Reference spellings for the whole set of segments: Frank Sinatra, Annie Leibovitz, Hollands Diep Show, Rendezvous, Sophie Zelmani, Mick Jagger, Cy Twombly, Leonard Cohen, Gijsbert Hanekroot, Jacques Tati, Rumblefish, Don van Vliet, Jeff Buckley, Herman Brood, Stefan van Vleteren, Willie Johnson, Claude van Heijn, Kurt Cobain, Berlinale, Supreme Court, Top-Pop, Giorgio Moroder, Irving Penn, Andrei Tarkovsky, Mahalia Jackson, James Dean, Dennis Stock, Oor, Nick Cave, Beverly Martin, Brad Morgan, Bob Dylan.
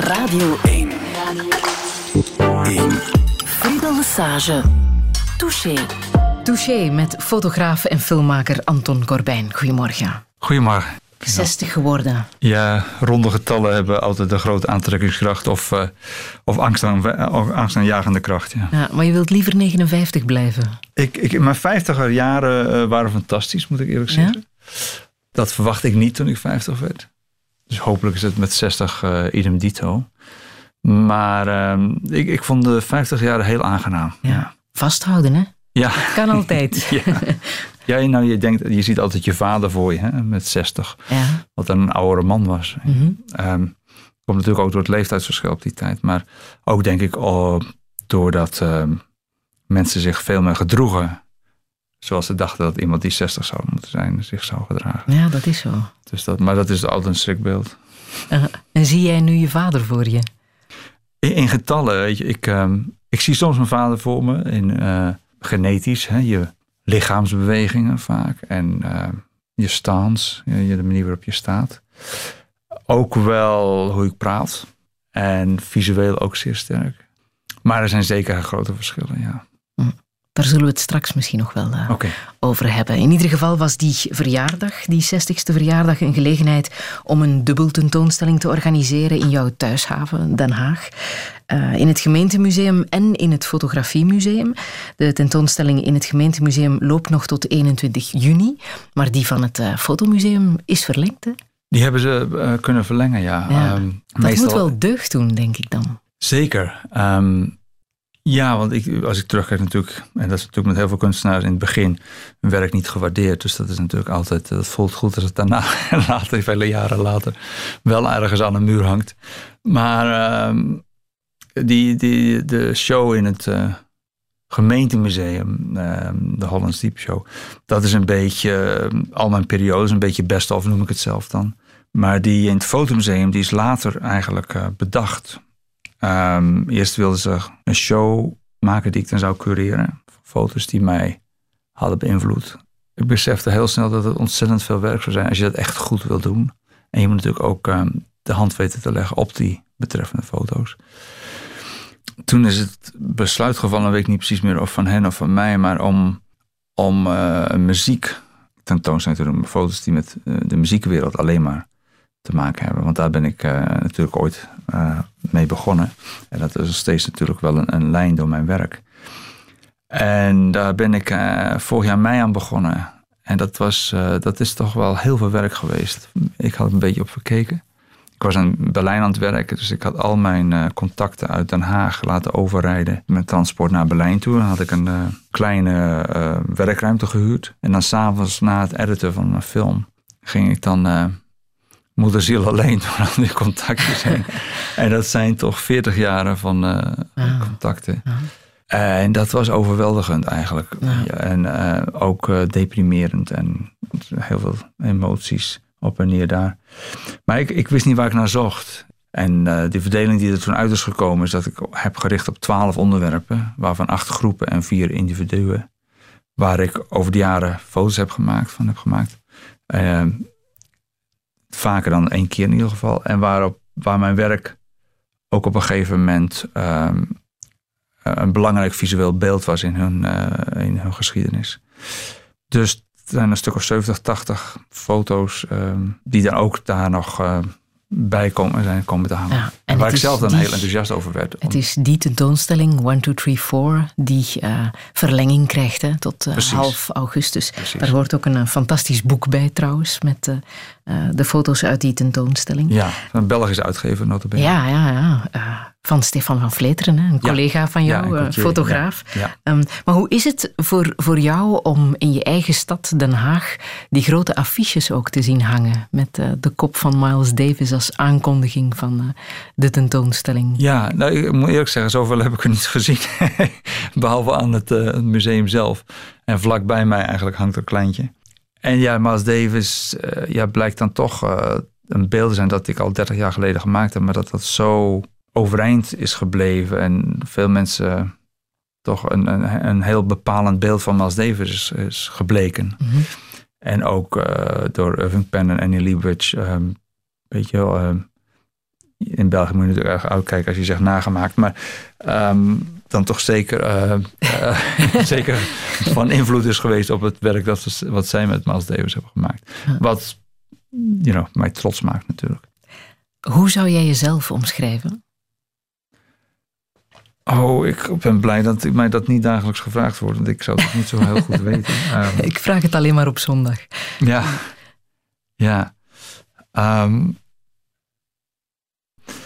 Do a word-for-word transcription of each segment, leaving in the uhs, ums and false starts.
Radio één. één. Friedl Lesage. Touché. Touché met fotograaf en filmmaker Anton Corbijn. Goedemorgen. Goedemorgen. zestig geworden. Ja, ronde getallen hebben altijd een grote aantrekkingskracht of, uh, of angst aan, angstaanjagende kracht. Ja. Ja, maar je wilt liever negenenvijftig blijven? Ik, ik, mijn vijftiger jaren uh, waren fantastisch, moet ik eerlijk zeggen. Ja? Dat verwacht ik niet toen ik vijftig werd. Dus hopelijk is het met zestig uh, idem dito. Maar uh, ik, ik vond de vijftig jaren heel aangenaam. Ja. Ja. Vasthouden, hè? Ja. Dat kan altijd. Ja. Ja, nou, je denkt, je ziet altijd je vader voor je, hè, met zestig. Ja. Wat dan een oudere man was. Mm-hmm. Um, komt natuurlijk ook door het leeftijdsverschil op die tijd. Maar ook denk ik oh, doordat um, mensen zich veel meer gedroegen. Zoals ze dachten dat iemand die zestig zou moeten zijn, zich zou gedragen. Ja, dat is zo. Dus dat, maar dat is altijd een schrikbeeld. Uh, en zie jij nu je vader voor je? In, in getallen, weet je. Ik, um, ik zie soms mijn vader voor me. In, uh, genetisch, hè, je lichaamsbewegingen vaak en uh, je stance, je, de manier waarop je staat. Ook wel hoe ik praat en visueel ook zeer sterk. Maar er zijn zeker grote verschillen, ja. Daar zullen we het straks misschien nog wel uh, okay. over hebben. In ieder geval was die verjaardag, die zestigste verjaardag, een gelegenheid om een dubbel tentoonstelling te organiseren in jouw thuishaven, Den Haag. Uh, in het gemeentemuseum en in het fotografiemuseum. De tentoonstelling in het gemeentemuseum loopt nog tot eenentwintig juni, maar die van het uh, fotomuseum is verlengd, hè? Die hebben ze uh, kunnen verlengen, ja. ja um, dat meestal... moet wel deugd doen, denk ik dan. Zeker. Um... Ja, want ik, als ik terugkijk natuurlijk, en dat is natuurlijk met heel veel kunstenaars in het begin, hun werk niet gewaardeerd. Dus dat is natuurlijk altijd, dat voelt goed als het daarna, later, vele jaren later, wel ergens aan de muur hangt. Maar um, die, die, de show in het uh, gemeentemuseum, um, de Hollands Diep Show, dat is een beetje, um, al mijn periodes, een beetje best of noem ik het zelf dan. Maar die in het fotomuseum, die is later eigenlijk uh, bedacht. Um, eerst wilden ze een show maken die ik dan zou cureren. Foto's die mij hadden beïnvloed. Ik besefte heel snel dat het ontzettend veel werk zou zijn als je dat echt goed wil doen. En je moet natuurlijk ook um, de hand weten te leggen op die betreffende foto's. Toen is het besluit gevallen, weet ik niet precies meer of van hen of van mij, maar om, om uh, een muziek tentoonstelling te doen. Foto's die met uh, de muziekwereld alleen maar te maken hebben. Want daar ben ik uh, natuurlijk ooit uh, mee begonnen. En dat is nog steeds natuurlijk wel een, een lijn door mijn werk. En daar ben ik uh, vorig jaar mei aan begonnen. En dat, was, uh, dat is toch wel heel veel werk geweest. Ik had een beetje op verkeken. Ik was in Berlijn aan het werken. Dus ik had al mijn uh, contacten uit Den Haag laten overrijden. Met transport naar Berlijn toe. Dan had ik een uh, kleine uh, werkruimte gehuurd. En dan s'avonds na het editen van een film ging ik dan... Uh, moederziel alleen door al die contacten zijn. En dat zijn toch veertig jaren van uh, ah, contacten. Ah. En dat was overweldigend eigenlijk. Ah. Ja, en uh, ook uh, deprimerend en heel veel emoties op en neer daar. Maar ik, ik wist niet waar ik naar zocht. En uh, de verdeling die er toen uit is gekomen is dat ik heb gericht op twaalf onderwerpen, waarvan acht groepen en vier individuen, waar ik over de jaren foto's heb gemaakt, van heb gemaakt. Uh, Vaker dan één keer in ieder geval. En waarop, waar mijn werk ook op een gegeven moment um, een belangrijk visueel beeld was in hun, uh, in hun geschiedenis. Dus er zijn een stuk of zeventig, tachtig foto's um, die dan ook daar nog uh, bij komen, zijn komen te hangen. Ja, en waar ik zelf dan die, heel enthousiast over werd. Het om... is die tentoonstelling, one two three four, die uh, verlenging krijgt, hè, tot uh, half augustus. Precies. Daar hoort ook een uh, fantastisch boek bij trouwens, met... Uh, Uh, de foto's uit die tentoonstelling. Ja, een Belgische uitgever nota bene. Ja, ja, ja. Uh, van Stefan van Vleteren, een ja. collega van jou, ja, uh, fotograaf. Ja. Ja. Um, maar hoe is het voor, voor jou om in je eigen stad Den Haag die grote affiches ook te zien hangen met uh, de kop van Miles Davis als aankondiging van uh, de tentoonstelling? Ja, nou, ik moet eerlijk zeggen, zoveel heb ik er niet gezien. Behalve aan het, uh, het museum zelf. En vlakbij mij eigenlijk hangt er een kleintje. En ja, Miles Davis uh, ja, blijkt dan toch uh, een beeld te zijn dat ik al dertig jaar geleden gemaakt heb. Maar dat dat zo overeind is gebleven. En veel mensen toch een, een, een heel bepalend beeld van Miles Davis is, is gebleken. Mm-hmm. En ook uh, door Irving Penn en Annie Leibovitz. Um, weet je wel, um, in België moet je natuurlijk erg uitkijken als je zegt nagemaakt. Maar um, dan toch zeker, uh, uh, zeker van invloed is geweest op het werk dat we, wat zij met Miles Davis hebben gemaakt. Wat you know, mij trots maakt natuurlijk. Hoe zou jij jezelf omschrijven? Oh, ik ben blij dat ik mij dat niet dagelijks gevraagd wordt. Want ik zou het niet zo heel goed weten. Um, ik vraag het alleen maar op zondag. Ja, ja. Um,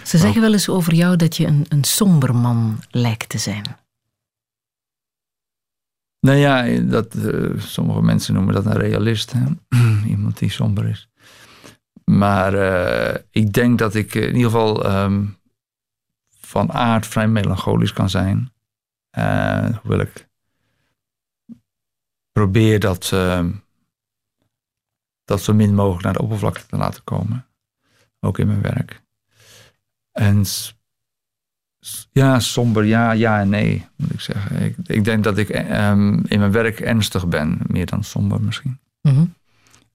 Ze zeggen wel eens over jou dat je een, een somber man lijkt te zijn. Nou ja, dat, uh, sommige mensen noemen dat een realist. Hè? Iemand die somber is. Maar uh, ik denk dat ik in ieder geval... Um, van aard vrij melancholisch kan zijn. Uh, hoewel ik probeer dat, uh, dat zo min mogelijk naar de oppervlakte te laten komen. Ook in mijn werk. En ja, somber, ja, ja en nee, moet ik zeggen. Ik, ik denk dat ik um, in mijn werk ernstig ben, meer dan somber misschien. Mm-hmm.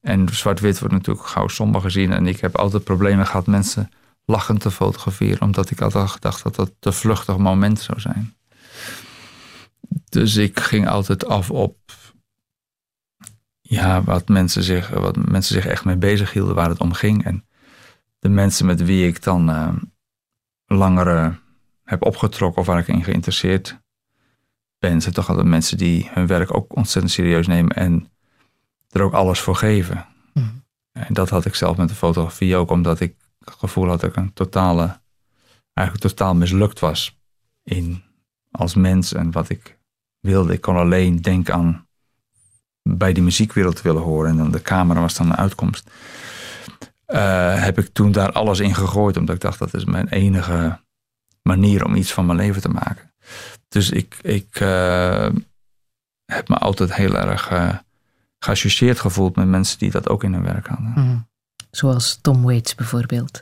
En zwart-wit wordt natuurlijk gauw somber gezien. En ik heb altijd problemen gehad mensen... lachend te fotograferen, omdat ik altijd gedacht dat dat te vluchtig moment zou zijn. Dus ik ging altijd af op ja, wat mensen zich, wat mensen zich echt mee bezig hielden, waar het om ging. En de mensen met wie ik dan uh, langer heb opgetrokken of waar ik in geïnteresseerd ben, zijn toch altijd mensen die hun werk ook ontzettend serieus nemen en er ook alles voor geven. Mm. En dat had ik zelf met de fotografie ook, omdat ik het gevoel had dat ik een totale, eigenlijk totaal mislukt was in, als mens en wat ik wilde. Ik kon alleen denken aan bij die muziekwereld willen horen en dan de camera was dan een uitkomst. Uh, heb ik toen daar alles in gegooid, omdat ik dacht dat is mijn enige manier om iets van mijn leven te maken. Dus ik, ik uh, heb me altijd heel erg uh, geassocieerd gevoeld met mensen die dat ook in hun werk hadden. Mm. Zoals Tom Waits bijvoorbeeld.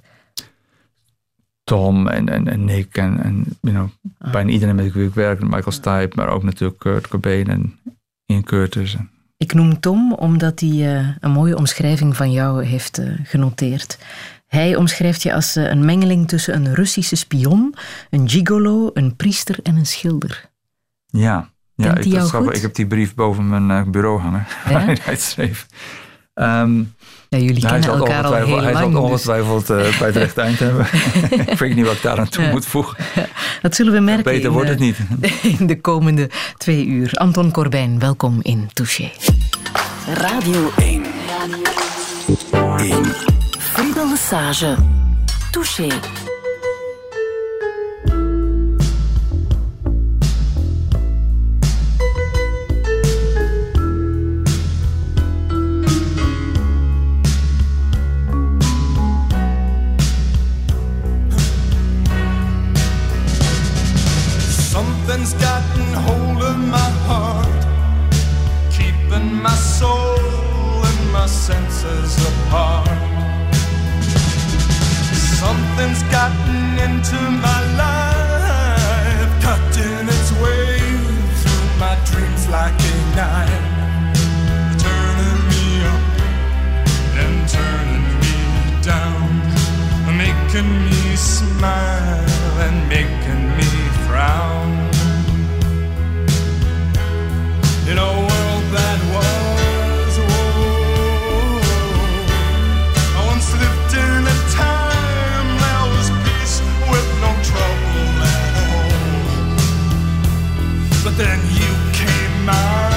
Tom en, en, en Nick en, en you know, ah. bijna iedereen met wie ik werk. Michael Stipe, maar ook natuurlijk Kurt Cobain en Ian Curtis. Ik noem Tom omdat hij uh, een mooie omschrijving van jou heeft uh, genoteerd. Hij omschrijft je als uh, een mengeling tussen een Russische spion, een gigolo, een priester en een schilder. Ja, ja ik, dat schap, ik heb die brief boven mijn uh, bureau hangen. Ja? Waar hij schreef. Um, Ja, jullie nou, kennen elkaar al heel lang. Hij zal ongetwijfeld dus. uh, bij het rechte eind hebben. Ik weet niet wat ik daar aan toe ja. moet voegen. Dat zullen we merken. Beter in, wordt het niet. In de komende twee uur. Anton Corbijn, welkom in Touché. Radio één. Radio één. Friedl Lesage. Touché. Something's gotten hold of my heart, keeping my soul and my senses apart. Something's gotten into my life, cutting its way through my dreams like a knife, turning me up and turning me down, making me smile and making me frown. In a world that was, whoa, I once lived in a time there was peace with no trouble at all. But then you came my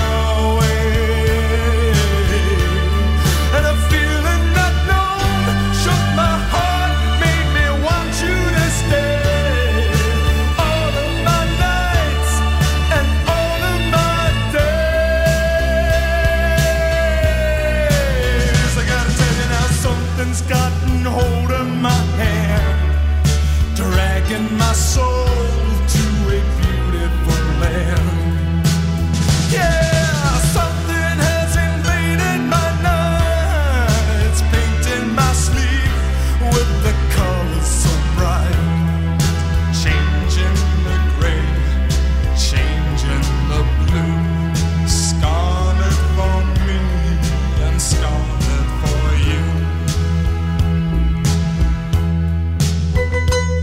way, and a feeling not known shook my heart, made me want you to stay. Gotten hold of my hand, dragging my soul to a beautiful land. Yeah, something has invaded my nights, painting my sleep with the colors so bright, changing the gray, changing the blue, scarlet for me and scarlet. Thank you.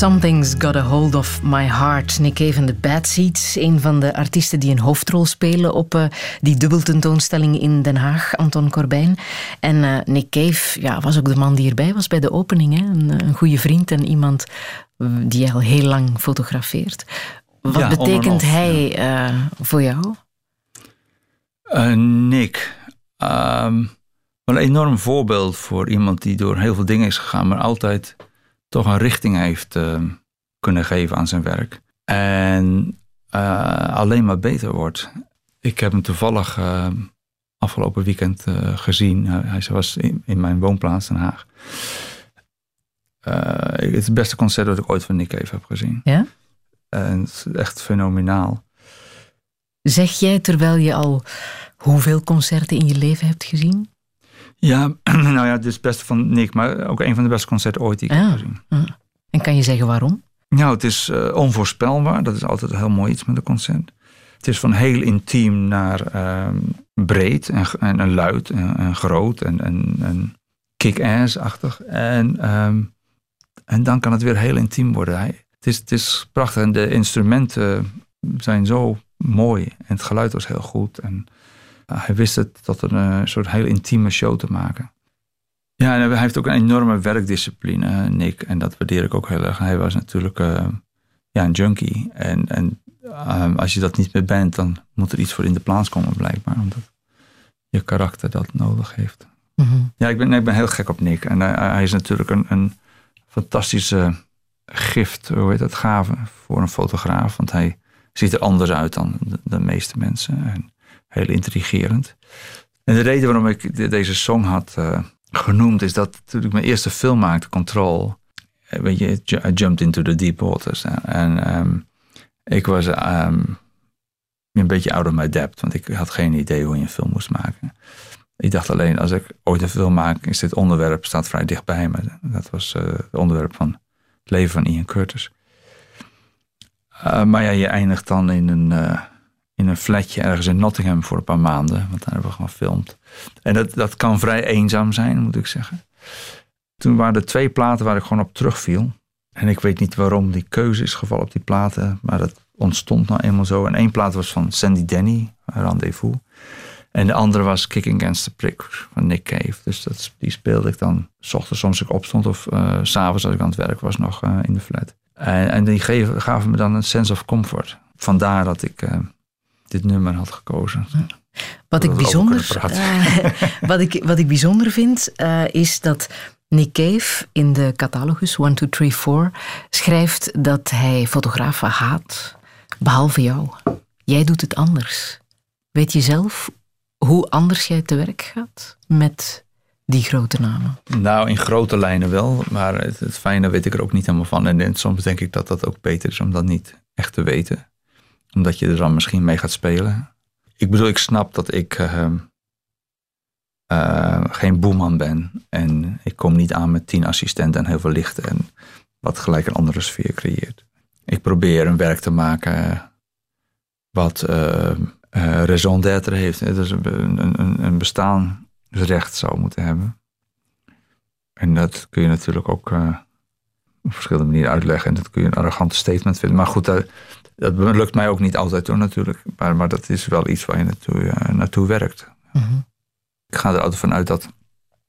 Something's Got a Hold of My Heart. Nick Cave en de Bad Seeds, een van de artiesten die een hoofdrol spelen op uh, die dubbeltentoonstelling in Den Haag, Anton Corbijn. En uh, Nick Cave ja, was ook de man die erbij was bij de opening. Hè? Een, een goede vriend en iemand die al heel lang fotografeert. Wat ja, betekent on and off, hij ja. uh, voor jou? Uh, Nick... Um Een enorm voorbeeld voor iemand die door heel veel dingen is gegaan, maar altijd toch een richting heeft uh, kunnen geven aan zijn werk. En uh, alleen maar beter wordt. Ik heb hem toevallig uh, afgelopen weekend uh, gezien. Hij was in, in mijn woonplaats Den Haag. Uh, het is het beste concert dat ik ooit van Nick Cave heb gezien. Ja? En het is echt fenomenaal. Zeg jij terwijl je al hoeveel concerten in je leven hebt gezien? Ja, nou ja, het is het beste van Nick, maar ook een van de beste concerten ooit die ik ah, heb gezien. Ah. En kan je zeggen waarom? Nou, het is uh, onvoorspelbaar. Dat is altijd heel mooi iets met een concert. Het is van heel intiem naar uh, breed en, en, en luid en, en groot en, en, en kick-ass-achtig. En, um, en dan kan het weer heel intiem worden. Hij, het, is, het is prachtig en de instrumenten zijn zo mooi en het geluid was heel goed en... Hij wist het tot een soort heel intieme show te maken. Ja, en hij heeft ook een enorme werkdiscipline, Nick. En dat waardeer ik ook heel erg. Hij was natuurlijk uh, ja, een junkie. En, en uh, als je dat niet meer bent, dan moet er iets voor in de plaats komen blijkbaar. Omdat je karakter dat nodig heeft. Mm-hmm. Ja, ik ben, ik ben heel gek op Nick. En hij, hij is natuurlijk een, een fantastische gift, hoe heet dat, gave voor een fotograaf. Want hij ziet er anders uit dan de, de meeste mensen. En heel intrigerend. En de reden waarom ik deze song had uh, genoemd... is dat toen ik mijn eerste film maakte, Control... weet je, I jumped into the deep waters. En um, ik was um, een beetje out of my depth... want ik had geen idee hoe je een film moest maken. Ik dacht alleen, als ik ooit een film maak... is dit onderwerp, staat vrij dichtbij me. Dat was uh, het onderwerp van het leven van Ian Curtis. Uh, maar ja, je eindigt dan in een... Uh, in een flatje ergens in Nottingham voor een paar maanden. Want daar hebben we gewoon gefilmd. En dat, dat kan vrij eenzaam zijn, moet ik zeggen. Toen waren er twee platen waar ik gewoon op terugviel. En ik weet niet waarom die keuze is gevallen op die platen. Maar dat ontstond nou eenmaal zo. En één plaat was van Sandy Denny, Rendezvous. En de andere was Kicking Against the Prick van Nick Cave. Dus dat, die speelde ik dan 's ochtends soms ik opstond. Of uh, 's avonds als ik aan het werk was nog uh, in de flat. En, en die geven, gaven me dan een sense of comfort. Vandaar dat ik... Uh, dit nummer had gekozen. Wat ik bijzonder, uh, wat ik, wat ik bijzonder vind, uh, is dat Nick Cave in de catalogus one two three four schrijft dat hij fotografen haat, behalve jou. Jij doet het anders. Weet je zelf hoe anders jij te werk gaat met die grote namen? Nou, in grote lijnen wel, maar het, het fijne weet ik er ook niet helemaal van. En, en soms denk ik dat dat ook beter is om dat niet echt te weten. Omdat je er dan misschien mee gaat spelen. Ik bedoel, ik snap dat ik uh, uh, geen boeman ben. En ik kom niet aan met tien assistenten en heel veel lichten. En wat gelijk een andere sfeer creëert. Ik probeer een werk te maken wat uh, uh, raison d'être heeft. Dus een, een, een bestaansrecht zou moeten hebben. En dat kun je natuurlijk ook uh, op verschillende manieren uitleggen. En dat kun je een arrogante statement vinden. Maar goed, daar... Dat lukt mij ook niet altijd hoor natuurlijk. Maar, maar dat is wel iets waar je naartoe, uh, naartoe werkt. Mm-hmm. Ik ga er altijd van uit dat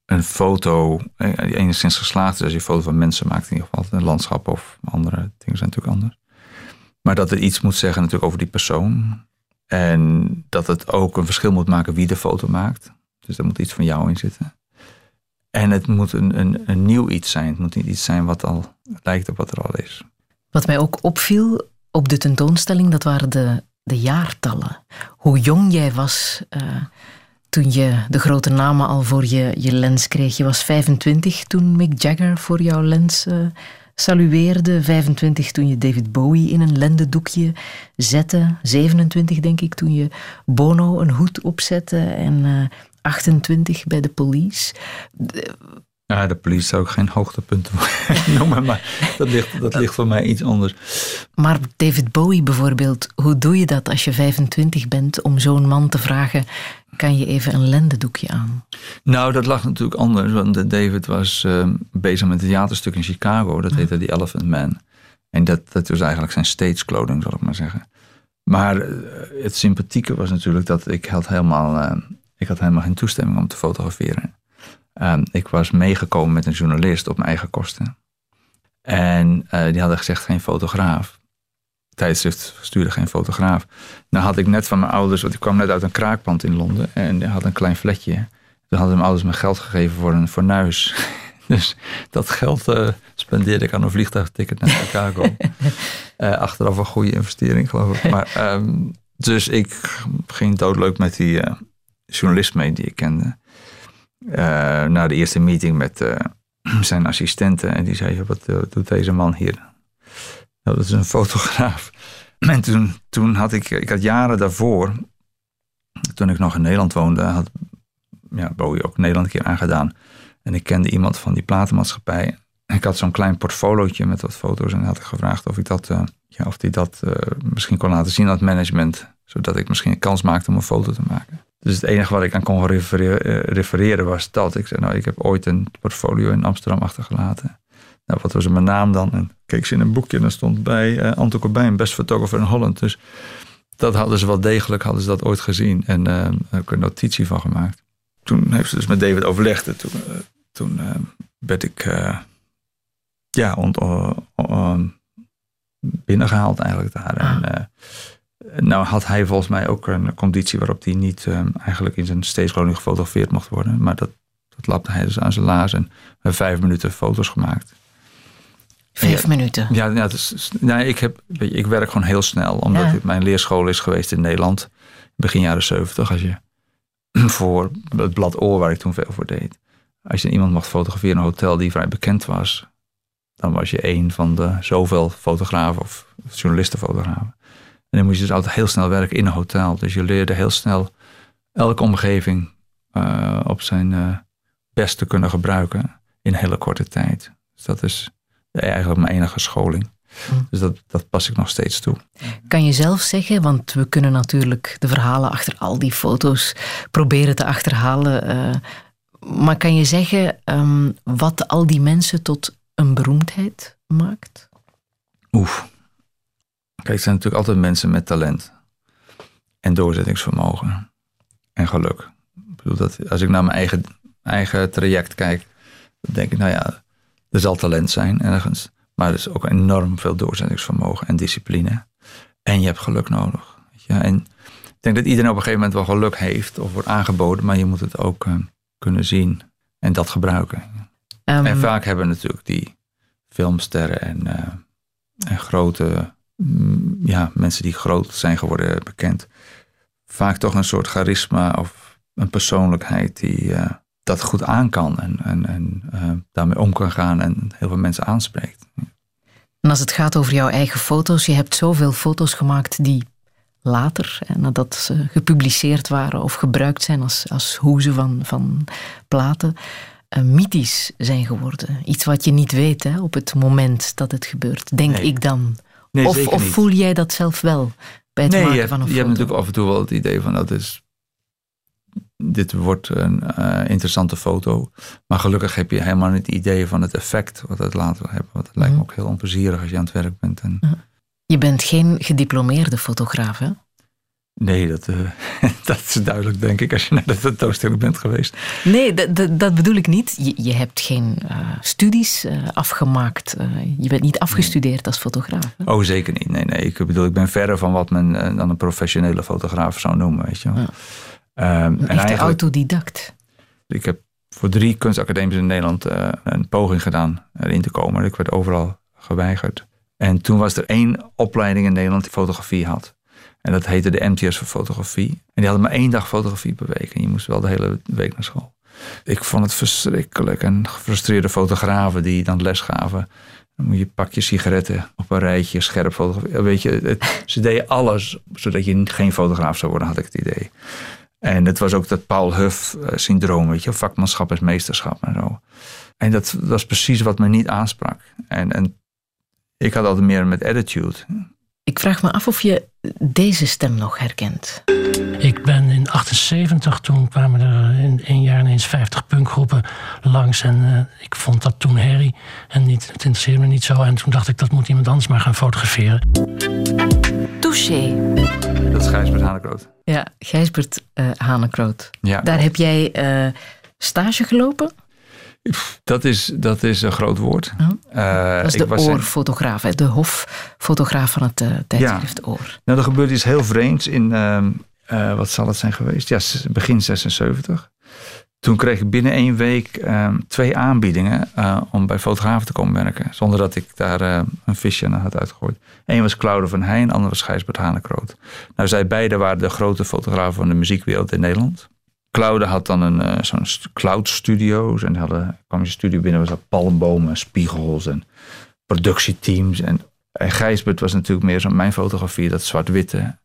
een foto die enigszins geslaagd is. Als je foto van mensen maakt in ieder geval. Een landschap of andere dingen zijn natuurlijk anders. Maar dat het iets moet zeggen natuurlijk over die persoon. En dat het ook een verschil moet maken wie de foto maakt. Dus daar moet iets van jou in zitten. En het moet een, een, een nieuw iets zijn. Het moet niet iets zijn wat al lijkt op wat er al is. Wat mij ook opviel... Op de tentoonstelling, dat waren de, de jaartallen. Hoe jong jij was uh, toen je de grote namen al voor je, je lens kreeg. Je was vijfentwintig toen Mick Jagger voor jouw lens uh, salueerde. vijfentwintig toen je David Bowie in een lendendoekje zette. zevenentwintig denk ik toen je Bono een hoed opzette. En uh, achtentwintig bij de Police. De, Ja, de Police zou ik geen hoogtepunten noemen, maar dat ligt, dat ligt voor mij iets anders. Maar David Bowie bijvoorbeeld, hoe doe je dat als je vijfentwintig bent om zo'n man te vragen, kan je even een lendendoekje aan? Nou, dat lag natuurlijk anders, want David was uh, bezig met een theaterstuk in Chicago, dat heette The Elephant Man. En dat, dat was eigenlijk zijn stagekleding, zal ik maar zeggen. Maar het sympathieke was natuurlijk dat ik had helemaal, uh, ik had helemaal geen toestemming om te fotograferen. Uh, ik was meegekomen met een journalist op mijn eigen kosten. En uh, die hadden gezegd geen fotograaf. Tijdschrift stuurde geen fotograaf. Nou had ik net van mijn ouders, want ik kwam net uit een kraakpand in Londen. En had een klein flatje. Toen hadden mijn ouders me geld gegeven voor een fornuis. Dus dat geld uh, spendeerde ik aan een vliegtuigticket naar Chicago. uh, achteraf een goede investering, geloof ik. Maar, um, dus ik ging doodleuk met die uh, journalist mee die ik kende. Uh, na de eerste meeting met uh, zijn assistenten. En die zei, wat uh, doet deze man hier? Nou, dat is een fotograaf. En toen, toen had ik, ik had jaren daarvoor, toen ik nog in Nederland woonde, had ja, Bowie ook Nederland een keer aangedaan. En ik kende iemand van die platenmaatschappij. Ik had zo'n klein portfoliootje met wat foto's. En had ik gevraagd of ik dat, uh, ja, of die dat uh, misschien kon laten zien aan het management. Zodat ik misschien een kans maakte om een foto te maken. Dus het enige wat ik aan kon refereren, refereren was dat. Ik zei, nou, ik heb ooit een portfolio in Amsterdam achtergelaten. Nou, wat was mijn naam dan? En keek ze in een boekje en daar stond bij uh, Anton Corbijn, best photographer in Holland. Dus dat hadden ze wel degelijk, hadden ze dat ooit gezien. En uh, daar heb ik een notitie van gemaakt. Toen heeft ze dus met David overlegd. En toen, uh, toen uh, werd ik uh, ja, ont, uh, uh, binnengehaald eigenlijk daar. En, uh, nou had hij volgens mij ook een conditie waarop hij niet uh, eigenlijk in zijn stagekleding gefotografeerd mocht worden. Maar dat, dat lapte hij dus aan zijn laars. En we hebben vijf minuten foto's gemaakt. Vijf ja, minuten? Ja, ja dus, nou, ik, heb, weet je, ik werk gewoon heel snel. Omdat ja. mijn leerschool is geweest in Nederland. Begin jaren zeventig, als je... voor het blad Oor, waar ik toen veel voor deed. Als je iemand mocht fotograferen in een hotel die vrij bekend was, dan was je een van de zoveel fotografen of journalistenfotografen. En dan moest je dus altijd heel snel werken in een hotel. Dus je leerde heel snel elke omgeving uh, op zijn uh, best te kunnen gebruiken in een hele korte tijd. Dus dat is eigenlijk mijn enige scholing. Dus dat, dat pas ik nog steeds toe. Kan je zelf zeggen, want we kunnen natuurlijk de verhalen achter al die foto's proberen te achterhalen. Uh, maar kan je zeggen um, wat al die mensen tot een beroemdheid maakt? Oef. Kijk, het zijn natuurlijk altijd mensen met talent. En doorzettingsvermogen. En geluk. Ik bedoel dat, als ik naar mijn eigen, eigen traject kijk, dan denk ik, nou ja, er zal talent zijn ergens. Maar er is ook enorm veel doorzettingsvermogen en discipline. En je hebt geluk nodig. Weet je? En ik denk dat iedereen op een gegeven moment wel geluk heeft of wordt aangeboden. Maar je moet het ook uh, kunnen zien en dat gebruiken. Um, en vaak hebben natuurlijk die filmsterren en, uh, en grote mm, ja, mensen die groot zijn geworden bekend. Vaak toch een soort charisma of een persoonlijkheid die uh, dat goed aan kan. En, en, en uh, daarmee om kan gaan en heel veel mensen aanspreekt. En als het gaat over jouw eigen foto's, je hebt zoveel foto's gemaakt die later, nadat ze gepubliceerd waren of gebruikt zijn als, als hoezen van, van platen, uh, mythisch zijn geworden. Iets wat je niet weet, hè, op het moment dat het gebeurt, denk nee. ik dan. Nee, of, of voel jij dat zelf wel bij het nee, maken je hebt, van een foto? Je hebt natuurlijk af en toe wel het idee van dat is, dit wordt een uh, interessante foto. Maar gelukkig heb je helemaal niet het idee van het effect wat het later hebben. Want het mm. lijkt me ook heel onplezierig als je aan het werk bent. En... Je bent geen gediplomeerde fotograaf, hè? Nee, dat, uh, dat is duidelijk, denk ik, als je naar de tentoonstelling bent geweest. Nee, d- d- dat bedoel ik niet. Je, je hebt geen uh, studies uh, afgemaakt. Uh, je bent niet afgestudeerd nee. als fotograaf. Hè? Oh, zeker niet. Nee, nee. Ik bedoel, ik ben verre van wat men uh, dan een professionele fotograaf zou noemen, weet je wel. Ja. Um, een echte autodidact. Ik heb voor drie kunstacademies in Nederland uh, een poging gedaan erin te komen. Ik werd overal geweigerd. En toen was er één opleiding in Nederland die fotografie had. En dat heette de M T S voor fotografie. En die hadden maar één dag fotografie per week. En je moest wel de hele week naar school. Ik vond het verschrikkelijk. En gefrustreerde fotografen die dan les gaven. Dan moet je een pakje sigaretten op een rijtje scherp fotograferen. Weet je, het, ze deden alles zodat je geen fotograaf zou worden, had ik het idee. En het was ook dat Paul Huff-syndroom, weet je, vakmanschap is meesterschap en zo. En dat was precies wat me niet aansprak. En, en ik had altijd meer met attitude. Ik vraag me af of je deze stem nog herkent. Ik ben in negentien achtenzeventig, toen kwamen er in één jaar ineens vijftig punkgroepen langs. En uh, ik vond dat toen herrie. En niet, het interesseerde me niet zo. En toen dacht ik, dat moet iemand anders maar gaan fotograferen. Touché. Dat is Gijsbert Hanekroot. Ja, Gijsbert uh, Hanekroot. Ja. Daar heb jij uh, stage gelopen? Dat is, dat is een groot woord. Oh. Uh, dat is de Oor-fotograaf, de hoffotograaf van het uh, tijdschrift ja. Oor. Nou, er gebeurde iets heel vreemds in, uh, uh, wat zal het zijn geweest? Ja, begin zesenzeventig. Toen kreeg ik binnen één week uh, twee aanbiedingen uh, om bij fotografen te komen werken. Zonder dat ik daar uh, een visje naar had uitgegooid. Eén was Claude van Heijn, de ander was Gijsbert Hanekroot. Nou, zij beiden waren de grote fotografen van de muziekwereld in Nederland. Claude had dan een, uh, zo'n cloud studio's en hadden, kwam je studio binnen, was dat palmbomen, spiegels en productieteams. En, en Gijsbert was natuurlijk meer zo'n mijn fotografie, dat zwart-witte.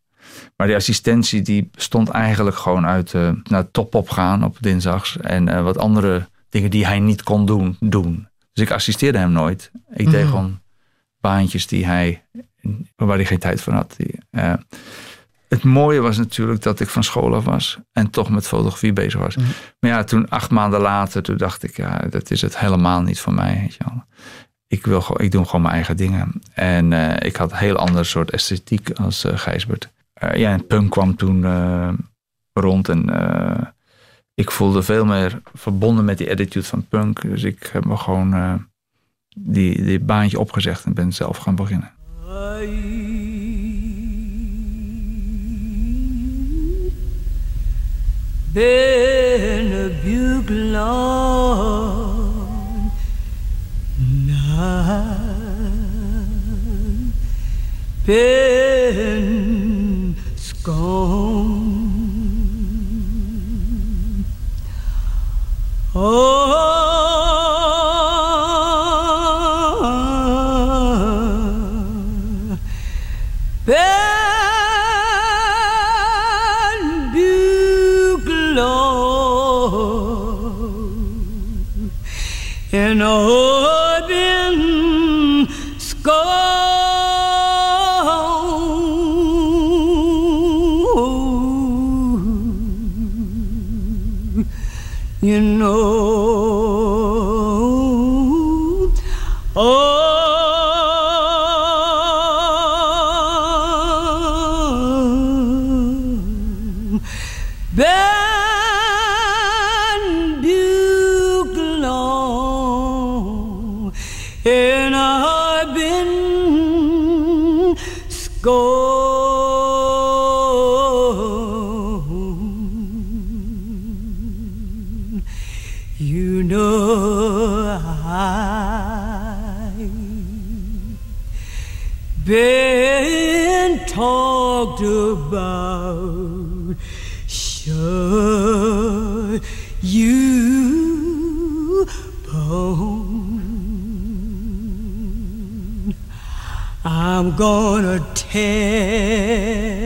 Maar die assistentie die bestond eigenlijk gewoon uit uh, naar Top-Pop gaan op dinsdags en uh, wat andere dingen die hij niet kon doen, doen. Dus ik assisteerde hem nooit. Ik mm-hmm. deed gewoon baantjes die hij, waar hij geen tijd voor had. Die, uh, Het mooie was natuurlijk dat ik van school af was en toch met fotografie bezig was. Mm. Maar ja, toen acht maanden later, toen dacht ik, ja, dat is het helemaal niet voor mij. Weet je wel. Ik, wil, ik doe gewoon mijn eigen dingen. En uh, ik had een heel ander soort esthetiek als uh, Gijsbert. Uh, ja, en punk kwam toen uh, rond en uh, ik voelde veel meer verbonden met die attitude van punk. Dus ik heb me gewoon uh, die, die baantje opgezegd en ben zelf gaan beginnen. Been a bugle on night, been scorn. Oh, been in a open score, you know, oh, there. Been talked about, should you bone? I'm gonna tell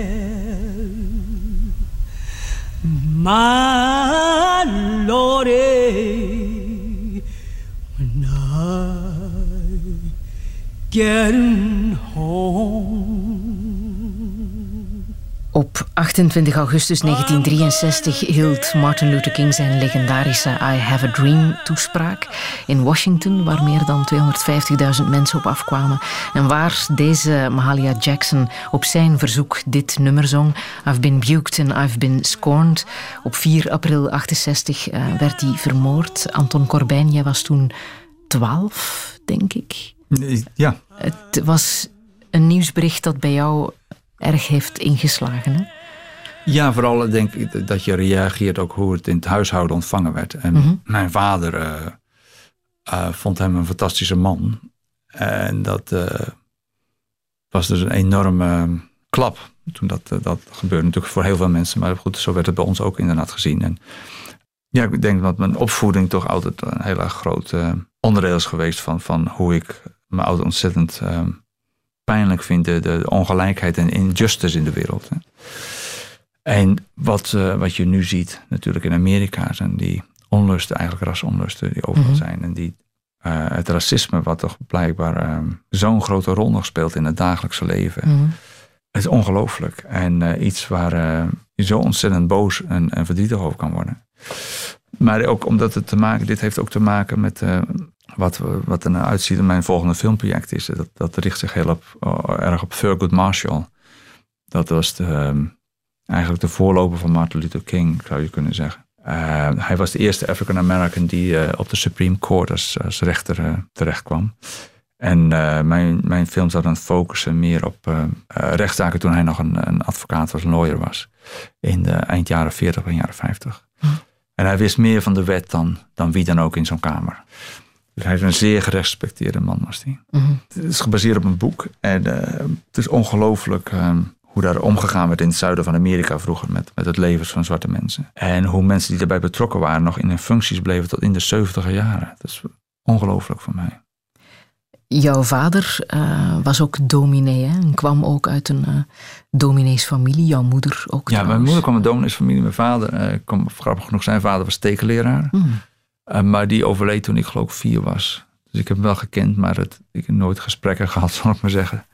my Lordy when I get him. Op achtentwintig augustus negentien drieënzestig hield Martin Luther King zijn legendarische I Have a Dream-toespraak in Washington, waar meer dan tweehonderdvijftigduizend mensen op afkwamen en waar deze Mahalia Jackson op zijn verzoek dit nummer zong, I've Been Buked and I've Been Scorned. Op vier april achtenzestig uh, werd hij vermoord. Anton Corbijn, jij was toen twaalf, denk ik. Ja. Het was een nieuwsbericht dat bij jou erg heeft ingeslagen, hè? Ja, vooral denk ik dat je reageert ook hoe het in het huishouden ontvangen werd. En mm-hmm. mijn vader uh, uh, vond hem een fantastische man. En dat uh, was dus een enorme klap toen dat, uh, dat gebeurde. Natuurlijk voor heel veel mensen, maar goed, zo werd het bij ons ook inderdaad gezien. En ja, ik denk dat mijn opvoeding toch altijd een heel erg groot uh, onderdeel is geweest van, van hoe ik me altijd ontzettend... Uh, pijnlijk vinden, de ongelijkheid en injustice in de wereld. En wat, uh, wat je nu ziet, natuurlijk in Amerika, zijn die onlusten, eigenlijk rasonlusten, die overal mm-hmm. zijn. En die, uh, het racisme, wat toch blijkbaar uh, zo'n grote rol nog speelt in het dagelijkse leven. Mm-hmm. Het is ongelooflijk. En uh, iets waar uh, je zo ontzettend boos en, en verdrietig over kan worden. Maar ook omdat het te maken, dit heeft ook te maken met uh, wat, we, wat er nou uitziet in mijn volgende filmproject is. Dat, dat richt zich heel op, uh, erg op Thurgood Marshall. Dat was de, uh, eigenlijk de voorloper van Martin Luther King, zou je kunnen zeggen. Uh, hij was de eerste African American die uh, op de Supreme Court als, als rechter uh, terecht kwam. En uh, mijn, mijn film zat aan het focussen meer op uh, uh, rechtszaken toen hij nog een, een advocaat was, een lawyer was. In de eind jaren veertig, en jaren vijftig. Huh? En hij wist meer van de wet dan, dan wie dan ook in zo'n kamer. Dus hij is een zeer gerespecteerde man, was hij. Mm-hmm. Het is gebaseerd op een boek. En uh, het is ongelooflijk uh, hoe daar omgegaan werd in het zuiden van Amerika vroeger met, met het leven van zwarte mensen. En hoe mensen die daarbij betrokken waren nog in hun functies bleven tot in de zeventiger jaren. Dat is ongelooflijk voor mij. Jouw vader uh, was ook dominee, hè? En kwam ook uit een uh, domineesfamilie. Jouw moeder ook Ja, trouwens. Mijn moeder kwam uit een domineesfamilie. Mijn vader, uh, kwam, grappig genoeg, zijn vader was tekenleraar. Mm. Uh, maar die overleed toen ik geloof vier was. Dus ik heb hem wel gekend, maar het, ik heb nooit gesprekken gehad, zal ik maar zeggen.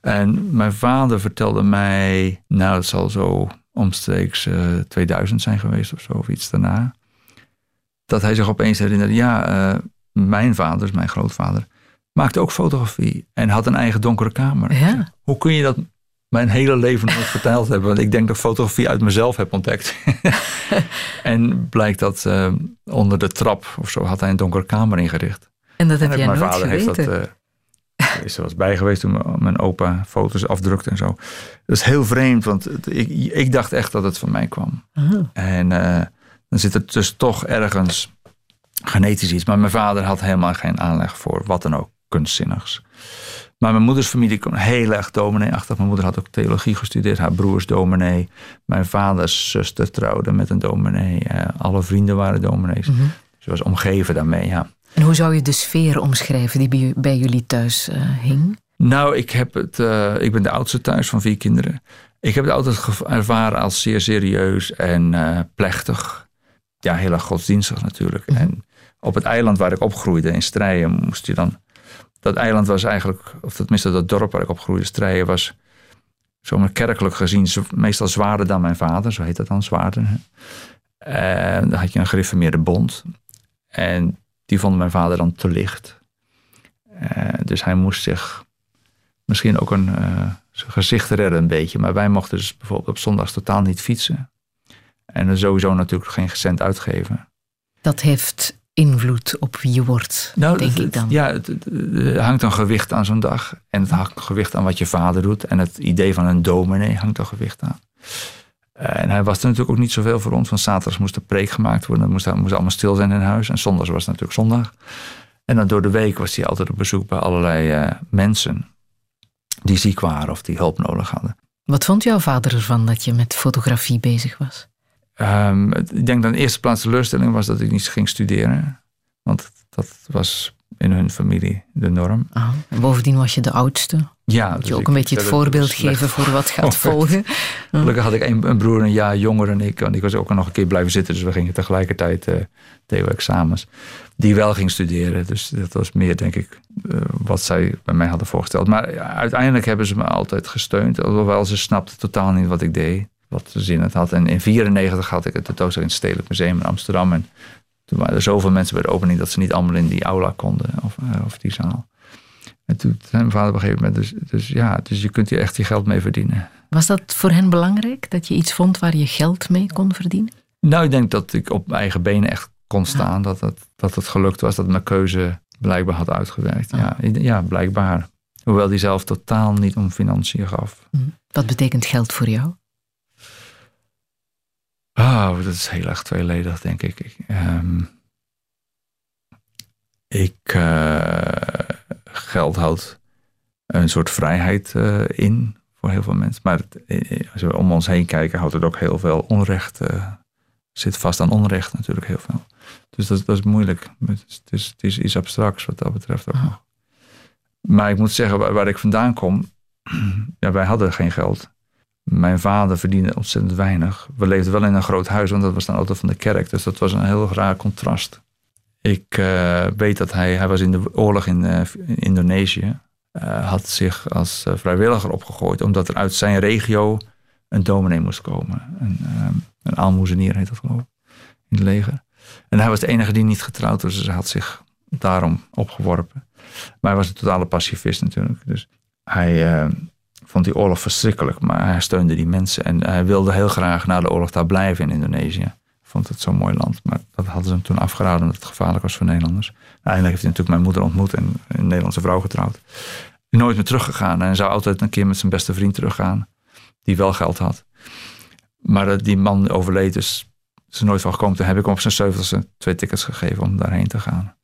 En mijn vader vertelde mij, nou dat zal zo omstreeks uh, tweeduizend zijn geweest of zo, of iets daarna. Dat hij zich opeens herinnerde, ja, uh, mijn vader, dus mijn grootvader, maakte ook fotografie en had een eigen donkere kamer. Ja. Hoe kun je dat mijn hele leven nog verteld hebben? Want ik denk dat ik fotografie uit mezelf heb ontdekt. En blijkt dat uh, onder de trap of zo had hij een donkere kamer ingericht. En dat heb jij nooit geweten? Mijn vader heeft dat, uh, is er was bij geweest toen mijn opa foto's afdrukte en zo. Dat is heel vreemd, want ik, ik dacht echt dat het van mij kwam. Uh-huh. En uh, dan zit het dus toch ergens genetisch iets. Maar mijn vader had helemaal geen aanleg voor wat dan ook kunstzinnigs. Maar mijn moeders familie kwam heel erg dominee-achtig. Mijn moeder had ook theologie gestudeerd. Haar broer is dominee. Mijn vaders zuster trouwde met een dominee. Uh, alle vrienden waren dominees. Mm-hmm. Ze was omgeven daarmee, ja. En hoe zou je de sfeer omschrijven die bij jullie thuis uh, hing? Nou, ik, heb het, uh, ik ben de oudste thuis van vier kinderen. Ik heb het altijd ervaren als zeer serieus en uh, plechtig. Ja, heel erg godsdienstig natuurlijk. Mm-hmm. En op het eiland waar ik opgroeide, in Strijen, moest je dan... Dat eiland was eigenlijk, of tenminste dat dorp waar ik opgroeide, Strijen, was zomaar kerkelijk gezien meestal zwaarder dan mijn vader. Zo heet dat dan, zwaarder. En dan had je een gereformeerde bond. En die vond mijn vader dan te licht. En dus hij moest zich misschien ook een, uh, zijn gezicht redden een beetje. Maar wij mochten dus bijvoorbeeld op zondags totaal niet fietsen. En er sowieso natuurlijk geen cent uitgeven. Dat heeft... invloed op wie je wordt, nou, denk het, ik dan. Ja, het, het hangt een gewicht aan zo'n dag. En het hangt gewicht aan wat je vader doet. En het idee van een dominee hangt een gewicht aan. En hij was er natuurlijk ook niet zoveel voor ons. Want zaterdags moest de preek gemaakt worden. Dan moest, dan moest allemaal stil zijn in huis. En zondags was het natuurlijk zondag. En dan door de week was hij altijd op bezoek bij allerlei uh, mensen. Die ziek waren of die hulp nodig hadden. Wat vond jouw vader ervan dat je met fotografie bezig was? Um, ik denk dat in de eerste plaats de teleurstelling was dat ik niet ging studeren. Want dat was in hun familie de norm. Ah, en bovendien was je de oudste. Ja. Moet je dus ook een beetje het voorbeeld geven voor wat gaat volgen. Gelukkig had ik een, een broer een jaar jonger dan ik. Want ik was ook nog een keer blijven zitten. Dus we gingen tegelijkertijd uh, theo-examens. Die wel ging studeren. Dus dat was meer, denk ik, uh, wat zij bij mij hadden voorgesteld. Maar ja, uiteindelijk hebben ze me altijd gesteund. Alhoewel ze snapten totaal niet wat ik deed. Wat zin het had. En in negentien vierennegentig had ik het tentoonstelling in het Stedelijk Museum in Amsterdam. En toen waren er zoveel mensen bij de opening dat ze niet allemaal in die aula konden. Of, uh, of die zaal. En toen zei mijn vader op een gegeven moment. Dus, dus ja, dus je kunt hier echt je geld mee verdienen. Was dat voor hen belangrijk? Dat je iets vond waar je geld mee kon verdienen? Nou, ik denk dat ik op mijn eigen benen echt kon staan. Ah. Dat, dat, dat het gelukt was. Dat mijn keuze blijkbaar had uitgewerkt. Ah. Ja, ja, blijkbaar. Hoewel die zelf totaal niet om financiën gaf. Wat betekent geld voor jou? Oh, dat is heel erg tweeledig, denk ik. Ik, um, ik uh, geld houdt een soort vrijheid uh, in voor heel veel mensen. Maar het, als we om ons heen kijken, houdt het ook heel veel onrecht. Uh, zit vast aan onrecht natuurlijk heel veel. Dus dat, dat is moeilijk. Het is, het is, het is iets abstracts wat dat betreft ook nog. Oh. Maar ik moet zeggen, waar, waar ik vandaan kom, ja, wij hadden geen geld. Mijn vader verdiende ontzettend weinig. We leefden wel in een groot huis, want dat was dan altijd van de kerk. Dus dat was een heel raar contrast. Ik uh, weet dat hij, hij was in de oorlog in, uh, in Indonesië. Uh, had zich als uh, vrijwilliger opgegooid. Omdat er uit zijn regio een dominee moest komen. Een, um, een aalmoezenier heet dat geloof ik, in het leger. En hij was de enige die niet getrouwd was, dus hij had zich daarom opgeworpen. Maar hij was een totale pacifist natuurlijk. Dus hij uh, vond die oorlog verschrikkelijk, maar hij steunde die mensen. En hij wilde heel graag na de oorlog daar blijven in Indonesië. Vond het zo'n mooi land. Maar dat hadden ze hem toen afgeraden omdat het gevaarlijk was voor Nederlanders. Uiteindelijk heeft hij natuurlijk mijn moeder ontmoet en een Nederlandse vrouw getrouwd. Nooit meer teruggegaan. En hij zou altijd een keer met zijn beste vriend teruggaan. Die wel geld had. Maar die man overleed, dus is er nooit van gekomen. Toen heb ik hem op zijn zeventigste twee tickets gegeven om daarheen te gaan.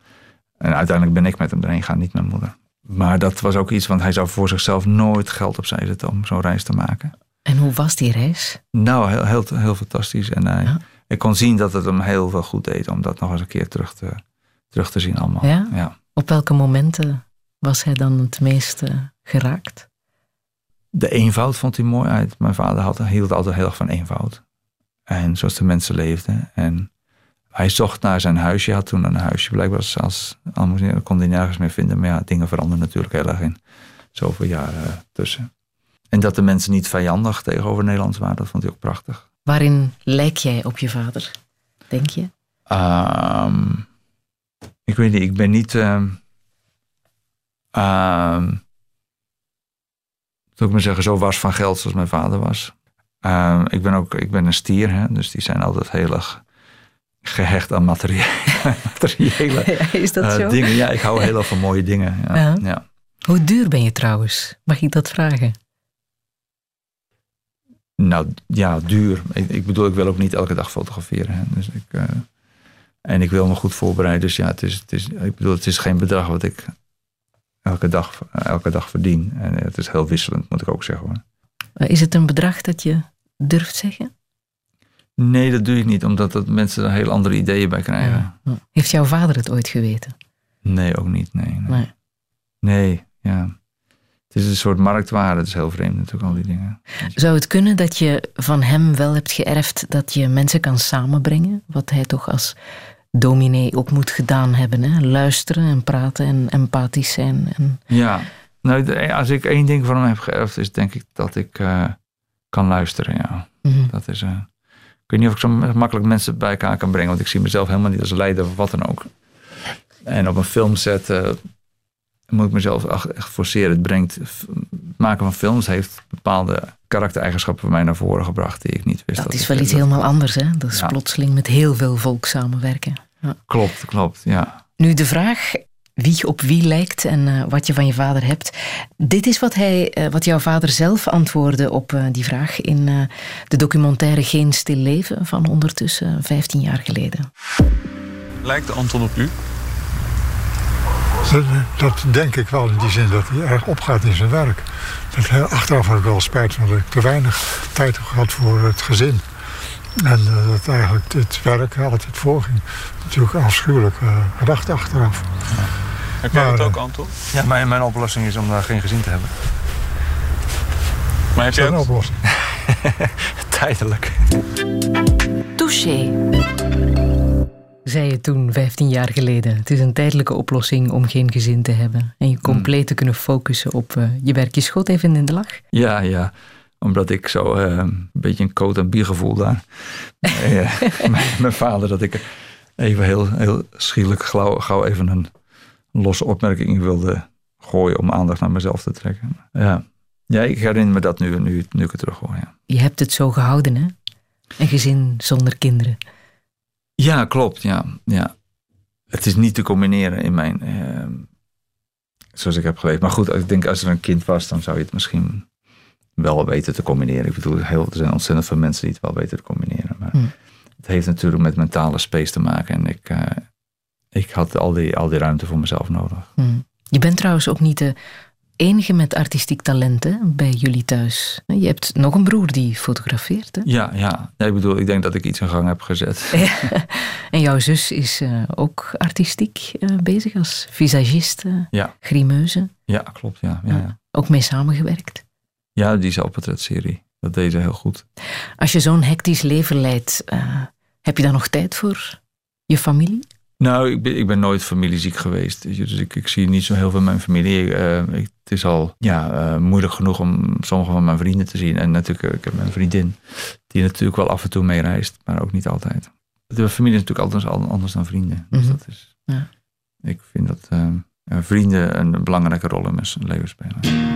En uiteindelijk ben ik met hem erheen gegaan, niet mijn moeder. Maar dat was ook iets, want hij zou voor zichzelf nooit geld opzij zetten om zo'n reis te maken. En hoe was die reis? Nou, heel, heel, heel fantastisch. En hij, ja. ik kon zien dat het hem heel veel goed deed om dat nog eens een keer terug te, terug te zien allemaal. Ja? Ja. Op welke momenten was hij dan het meest uh, geraakt? De eenvoud vond hij mooi uit. Mijn vader had, hield altijd heel erg van eenvoud. En zoals de mensen leefden. En hij zocht naar zijn huisje. Hij had toen een huisje. Blijkbaar als almoezenier kon hij nergens meer vinden. Maar ja, dingen veranderen natuurlijk heel erg in zoveel jaren tussen. En dat de mensen niet vijandig tegenover Nederlands waren, dat vond hij ook prachtig. Waarin lijk jij op je vader, denk je? Um, ik weet niet, ik ben niet... Um, um, Zou ik maar zeggen, zo was van geld zoals mijn vader was. Uh, ik ben ook, ik ben een stier, hè, dus die zijn altijd heel erg gehecht aan materie- materiële Is dat uh, zo? dingen. Ja, ik hou heel erg van mooie dingen. Ja. Ja. Ja. Hoe duur ben je trouwens? Mag ik dat vragen? Nou, ja, duur. Ik, ik bedoel, ik wil ook niet elke dag fotograferen. Hè, dus ik, uh, en ik wil me goed voorbereiden. Dus ja, het is, het is, ik bedoel, het is geen bedrag wat ik... Elke dag, elke dag verdien. En het is heel wisselend, moet ik ook zeggen. Hoor. Is het een bedrag dat je durft zeggen? Nee, dat doe ik niet, omdat dat mensen er heel andere ideeën bij krijgen. Ja. Heeft jouw vader het ooit geweten? Nee, ook niet. Nee, nee. Nee. nee, ja. Het is een soort marktwaarde. Het is heel vreemd natuurlijk, al die dingen. Zou het kunnen dat je van hem wel hebt geërfd dat je mensen kan samenbrengen? Wat hij toch als... dominee ook moet gedaan hebben. Hè? Luisteren en praten en empathisch zijn. En... Ja, nou, als ik één ding van hem heb geërfd... is denk ik dat ik uh, kan luisteren, ja. Mm-hmm. Dat is, uh, ik weet niet of ik zo makkelijk mensen bij elkaar kan brengen... want ik zie mezelf helemaal niet als leider of wat dan ook. En op een filmset uh, moet ik mezelf echt forceren. Het brengt, maken van films heeft bepaalde... karaktereigenschappen van mij naar voren gebracht die ik niet wist. Dat, dat is wel iets helemaal dat... anders, hè? Dat is ja. plotseling met heel veel volk samenwerken. Ja. Klopt, klopt, ja. Nu de vraag wie je op wie lijkt en uh, wat je van je vader hebt. Dit is wat, hij, uh, wat jouw vader zelf antwoordde op uh, die vraag in uh, de documentaire Geen Stil Leven van ondertussen uh, vijftien jaar geleden. Lijkt Anton op u? Dat, dat denk ik wel, in die zin dat hij erg opgaat in zijn werk. Dat hij achteraf had ik wel spijt, omdat ik te weinig tijd heb gehad voor het gezin. En uh, dat eigenlijk dit werk altijd voorging. Natuurlijk afschuwelijk uh, gedacht achteraf. Ja. Heb jij dat ook, Anton? Ja, mijn, mijn oplossing is om daar geen gezin te hebben. Maar heb jij een oplossing? Tijdelijk. Touché. Zei je toen, vijftien jaar geleden. Het is een tijdelijke oplossing om geen gezin te hebben. En je compleet te kunnen focussen op uh, je werk. Je schot even in de lach. Ja, ja. Omdat ik zo uh, een beetje een koot- en biergevoel daar. uh, mijn, mijn vader, dat ik even heel, heel schielijk gauw, gauw even een losse opmerking wilde gooien... om aandacht naar mezelf te trekken. Ja, ja ik herinner me dat nu, nu, nu ik het terughoor. Ja. Je hebt het zo gehouden, hè? Een gezin zonder kinderen. Ja, klopt, ja, ja. Het is niet te combineren in mijn... Eh, zoals ik heb geleefd. Maar goed, ik denk als er een kind was... dan zou je het misschien wel weten te combineren. Ik bedoel, heel, er zijn ontzettend veel mensen... die het wel weten te combineren. Maar mm. het heeft natuurlijk met mentale space te maken. En ik, eh, ik had al die, al die ruimte voor mezelf nodig. Mm. Je bent trouwens ook niet de enige met artistiek talent hè, bij jullie thuis. Je hebt nog een broer die fotografeert. Hè? Ja, ja. ja, ik bedoel, ik denk dat ik iets in gang heb gezet. Ja. En jouw zus is uh, ook artistiek uh, bezig als visagiste, uh, ja. Grimeuse. Ja, klopt. Ja. Ja, ja. Ja. Ook mee samengewerkt. Ja, die zelfportretserie. Dat deed ze heel goed. Als je zo'n hectisch leven leidt, uh, heb je daar nog tijd voor je familie? Nou, ik ben, ik ben nooit familieziek geweest. Dus ik, ik zie niet zo heel veel mijn familie. Uh, ik, het is al ja, uh, moeilijk genoeg om sommige van mijn vrienden te zien. En natuurlijk, uh, ik heb mijn vriendin, die natuurlijk wel af en toe mee reist, maar ook niet altijd. De familie is natuurlijk altijd anders dan vrienden. Dus mm-hmm. dat is, ja. Ik vind dat uh, vrienden een belangrijke rol in mijn leven spelen.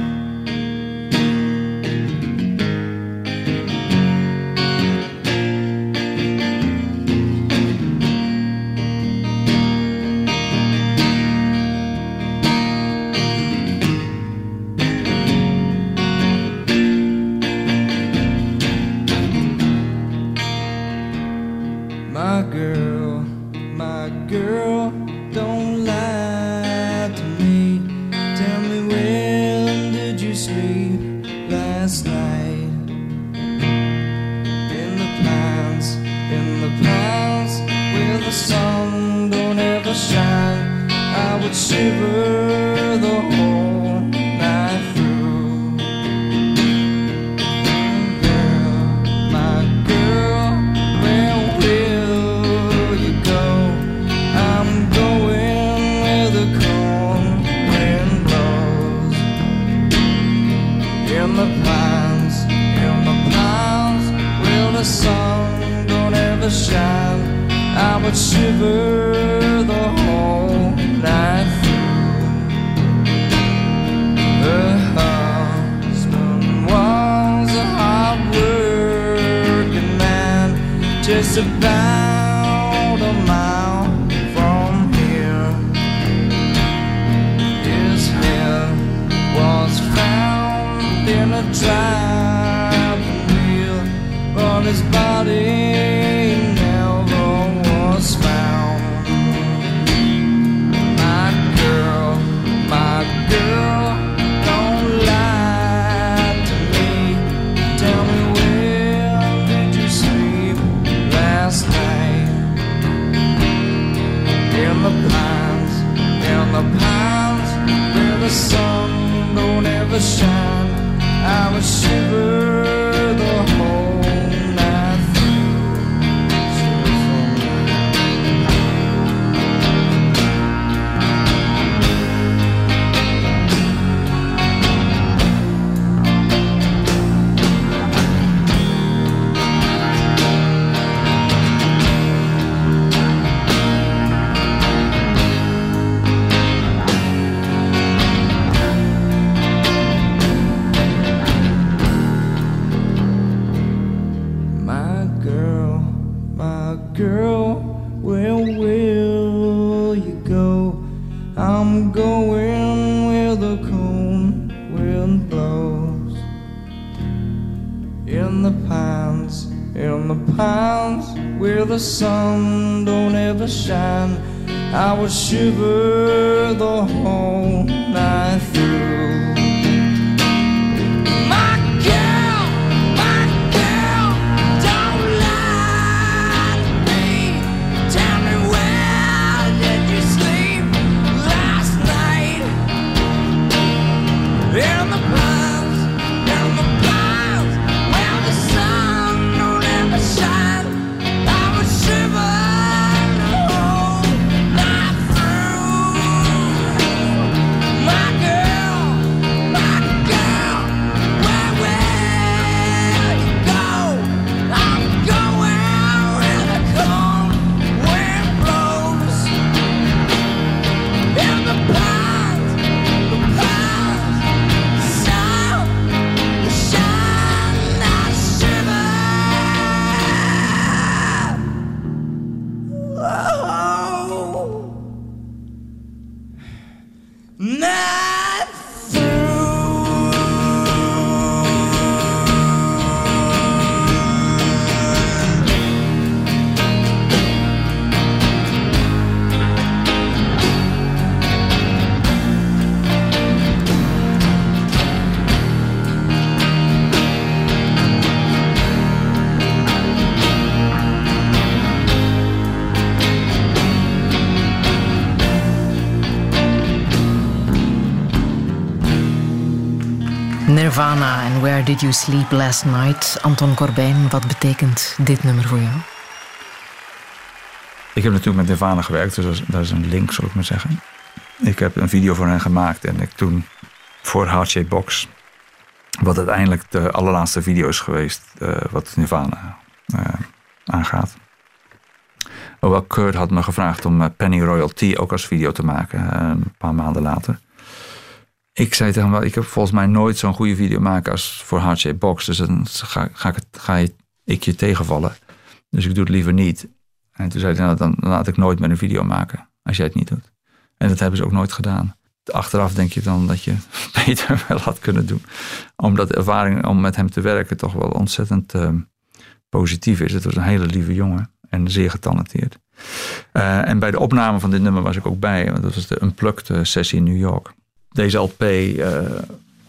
Nirvana en Where Did You Sleep Last Night. Anton Corbijn, wat betekent dit nummer voor jou? Ik heb natuurlijk met Nirvana gewerkt, dus dat is een link, zal ik maar zeggen. Ik heb een video voor hen gemaakt en ik toen voor Hard Shape Box, wat uiteindelijk de allerlaatste video is geweest uh, wat Nirvana uh, aangaat. Hoewel Kurt had me gevraagd om uh, Penny Royalty ook als video te maken, uh, een paar maanden later. Ik zei tegen hem, ik heb volgens mij nooit zo'n goede video maken als voor Hard Shape Box, dus dan ga, ga, ik, ga ik je tegenvallen. Dus ik doe het liever niet. En toen zei hij, nou, dan laat ik nooit met een video maken als jij het niet doet. En dat hebben ze ook nooit gedaan. Achteraf denk je dan dat je beter wel had kunnen doen. Omdat de ervaring om met hem te werken toch wel ontzettend uh, positief is. Het was een hele lieve jongen en zeer getalenteerd. Uh, en bij de opname van dit nummer was ik ook bij. Want dat was de Unplugged sessie in New York. Deze L P, uh,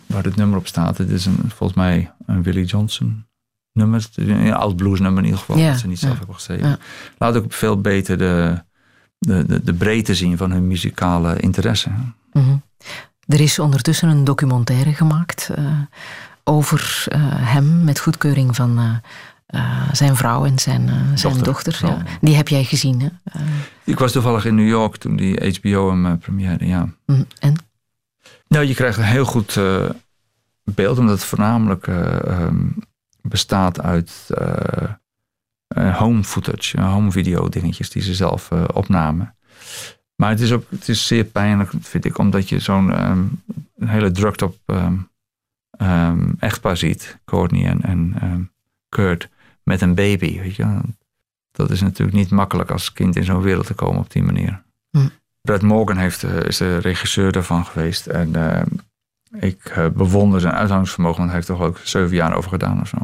waar dit nummer op staat, dit is een, volgens mij een Willie Johnson nummer. Een oud blues nummer in ieder geval, ja, dat ze niet zelf ja. hebben geschreven. Ja. Laat ook veel beter de... De, de, de breedte zien van hun muzikale interesse. Mm-hmm. Er is ondertussen een documentaire gemaakt uh, over uh, hem met goedkeuring van uh, uh, zijn vrouw en zijn, uh, zijn dochter. dochter ja. Die heb jij gezien, hè? Uh, Ik was toevallig in New York toen die H B O hem uh, première, ja. Mm, en? Nou, je krijgt een heel goed uh, beeld, omdat het voornamelijk uh, um, bestaat uit... Uh, Uh, home footage, uh, home video dingetjes die ze zelf uh, opnamen. Maar het is ook, het is zeer pijnlijk, vind ik, omdat je zo'n um, hele drukt op um, um, echtpaar ziet, Courtney en, en um, Kurt, met een baby. Weet je? Dat is natuurlijk niet makkelijk als kind in zo'n wereld te komen op die manier. Mm. Brad Morgan heeft, uh, is de regisseur daarvan geweest en uh, ik uh, bewonder zijn uithoudingsvermogen, want hij heeft toch ook zeven jaar over gedaan of zo.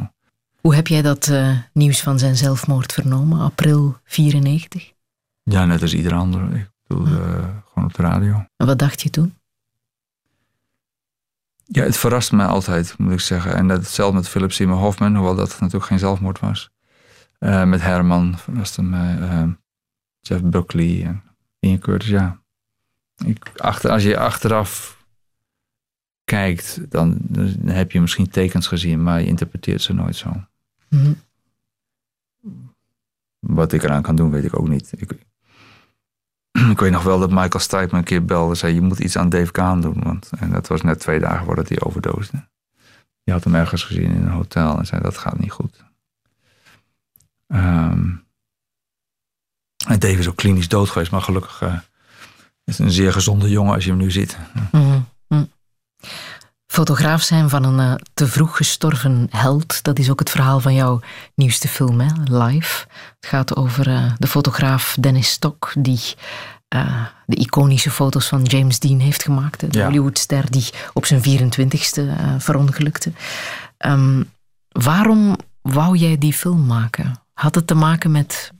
Hoe heb jij dat uh, nieuws van zijn zelfmoord vernomen? april vierennegentig? Ja, net als ieder ander. Ik bedoel, uh, gewoon op de radio. En wat dacht je toen? Ja, het verrast mij altijd, moet ik zeggen. En dat hetzelfde met Philip Seymour Hoffman, hoewel dat natuurlijk geen zelfmoord was. Uh, met Herman, verraste mij, uh, Jeff Buckley en Ian Curtis, ja. Ik, achter, als je achteraf... kijkt, dan heb je misschien tekens gezien, maar je interpreteert ze nooit zo. Mm-hmm. Wat ik eraan kan doen, weet ik ook niet. Ik, ik weet nog wel dat Michael Stipe me een keer belde en zei, je moet iets aan Dave Gahan doen. Want, en dat was net twee dagen voordat hij overdoosde. Je had hem ergens gezien in een hotel en zei, dat gaat niet goed. Um, en Dave is ook klinisch dood geweest, maar gelukkig uh, is een zeer gezonde jongen als je hem nu ziet. Mm-hmm. Fotograaf zijn van een uh, te vroeg gestorven held. Dat is ook het verhaal van jouw nieuwste film, hè? Live. Het gaat over uh, de fotograaf Dennis Stock, die uh, de iconische foto's van James Dean heeft gemaakt. De ja. Hollywoodster die op zijn vierentwintigste uh, verongelukte. Um, waarom wou jij die film maken? Had het te maken met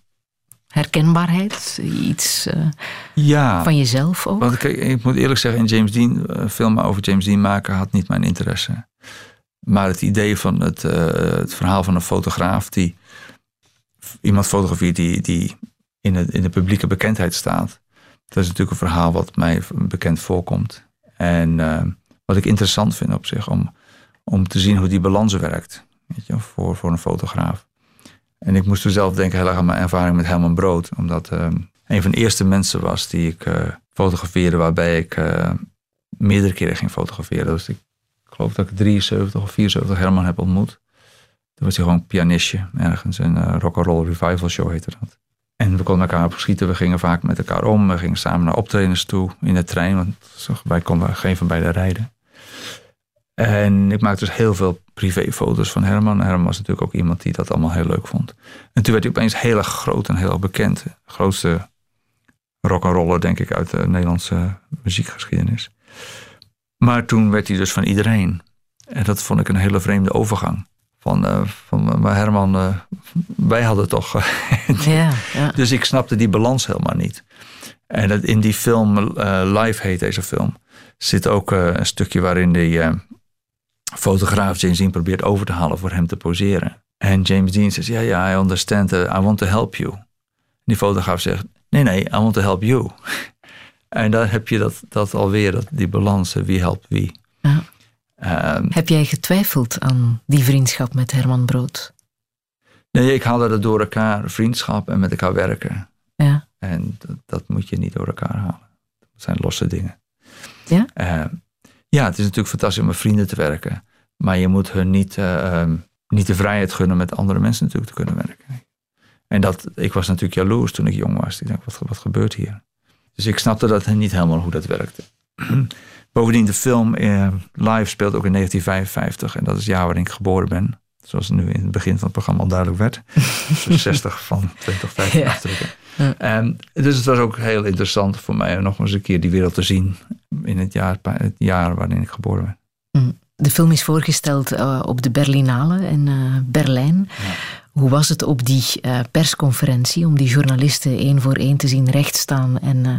herkenbaarheid? Iets uh, ja, van jezelf ook? Want kijk, ik moet eerlijk zeggen, in James Dean, uh, filmen over James Dean maken had niet mijn interesse. Maar het idee van het, uh, het verhaal van een fotograaf die iemand fotografeert die, die in, de, in de publieke bekendheid staat. Dat is natuurlijk een verhaal wat mij bekend voorkomt. En uh, wat ik interessant vind op zich, om, om te zien hoe die balans werkt, weet je, voor, voor een fotograaf. En ik moest toen zelf denken heel erg aan mijn ervaring met Herman Brood. Omdat uh, een van de eerste mensen was die ik uh, fotografeerde. Waarbij ik uh, meerdere keren ging fotograferen. Dus ik, ik geloof dat ik drieënzeventig of vierenzeventig Herman heb ontmoet. Toen was hij gewoon pianistje ergens. Een uh, rock'n'roll revival show heette dat. En we konden elkaar opschieten. We gingen vaak met elkaar om. We gingen samen naar optredens toe in de trein. Want wij konden geen van beiden rijden. En ik maakte dus heel veel privéfoto's van Herman. Herman was natuurlijk ook iemand die dat allemaal heel leuk vond. En toen werd hij opeens heel erg groot en heel erg bekend. De grootste rock'n'roller, denk ik, uit de Nederlandse muziekgeschiedenis. Maar toen werd hij dus van iedereen. En dat vond ik een hele vreemde overgang. Van, uh, van maar Herman, uh, wij hadden toch... ja, ja. Dus ik snapte die balans helemaal niet. En dat in die film, uh, Live heet deze film, zit ook uh, een stukje waarin die... Uh, fotograaf James Dean probeert over te halen voor hem te poseren. En James Dean zegt, ja, ja, I understand, uh, I want to help you. Die fotograaf zegt, nee, nee, I want to help you. En daar heb je dat, dat alweer, dat, die balans, wie helpt wie. Ja. Um, heb jij getwijfeld aan die vriendschap met Herman Brood? Nee, ik haalde dat door elkaar, vriendschap en met elkaar werken. Ja. En dat, dat moet je niet door elkaar halen. Dat zijn losse dingen. Ja? Uh, ja, het is natuurlijk fantastisch om met vrienden te werken. Maar je moet hun niet, uh, um, niet de vrijheid gunnen met andere mensen natuurlijk te kunnen werken. En dat, ik was natuurlijk jaloers toen ik jong was. Ik dacht, wat, wat gebeurt hier? Dus ik snapte dat niet helemaal hoe dat werkte. Bovendien, de film eh, live speelt ook in negentien vijfenvijftig. En dat is het jaar waarin ik geboren ben. Zoals nu in het begin van het programma al duidelijk werd. Dus zestig van twintig vijftien ja. afdrukken. En, dus het was ook heel interessant voor mij om nog eens een keer die wereld te zien. In het jaar, het jaar waarin ik geboren ben. De film is voorgesteld uh, op de Berlinale in uh, Berlijn. Ja. Hoe was het op die uh, persconferentie om die journalisten één voor één te zien rechtstaan en uh,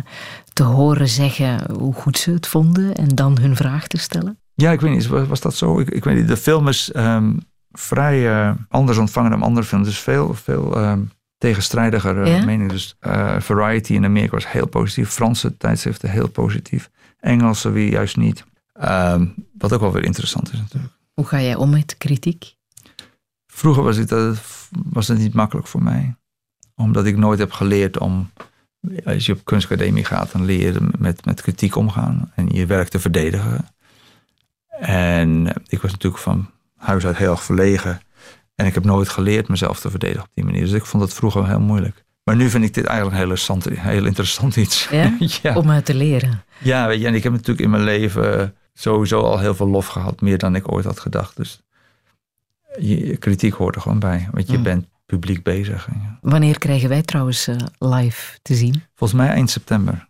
te horen zeggen hoe goed ze het vonden en dan hun vraag te stellen? Ja, ik weet niet, was, was dat zo? Ik, ik weet niet, de film is um, vrij uh, anders ontvangen dan andere films. Dus veel, veel um, tegenstrijdiger uh, ja? meningen. Dus uh, Variety in Amerika was heel positief. Franse tijdschriften heel positief. Engelse weer juist niet. Um, wat ook wel weer interessant is natuurlijk. Hoe ga jij om met kritiek? Vroeger was het, was het niet makkelijk voor mij. Omdat ik nooit heb geleerd om... Als je op kunstacademie gaat, dan leer je met, met kritiek omgaan. En je werk te verdedigen. En ik was natuurlijk van huis uit heel erg verlegen. En ik heb nooit geleerd mezelf te verdedigen op die manier. Dus ik vond dat vroeger heel moeilijk. Maar nu vind ik dit eigenlijk heel interessant, heel interessant iets. Ja? Ja. Om het te leren. Ja, weet je, en ik heb natuurlijk in mijn leven sowieso al heel veel lof gehad. Meer dan ik ooit had gedacht. Dus... Je kritiek hoort er gewoon bij, want je mm. bent publiek bezig. Ja. Wanneer krijgen wij trouwens uh, live te zien? Volgens mij eind september.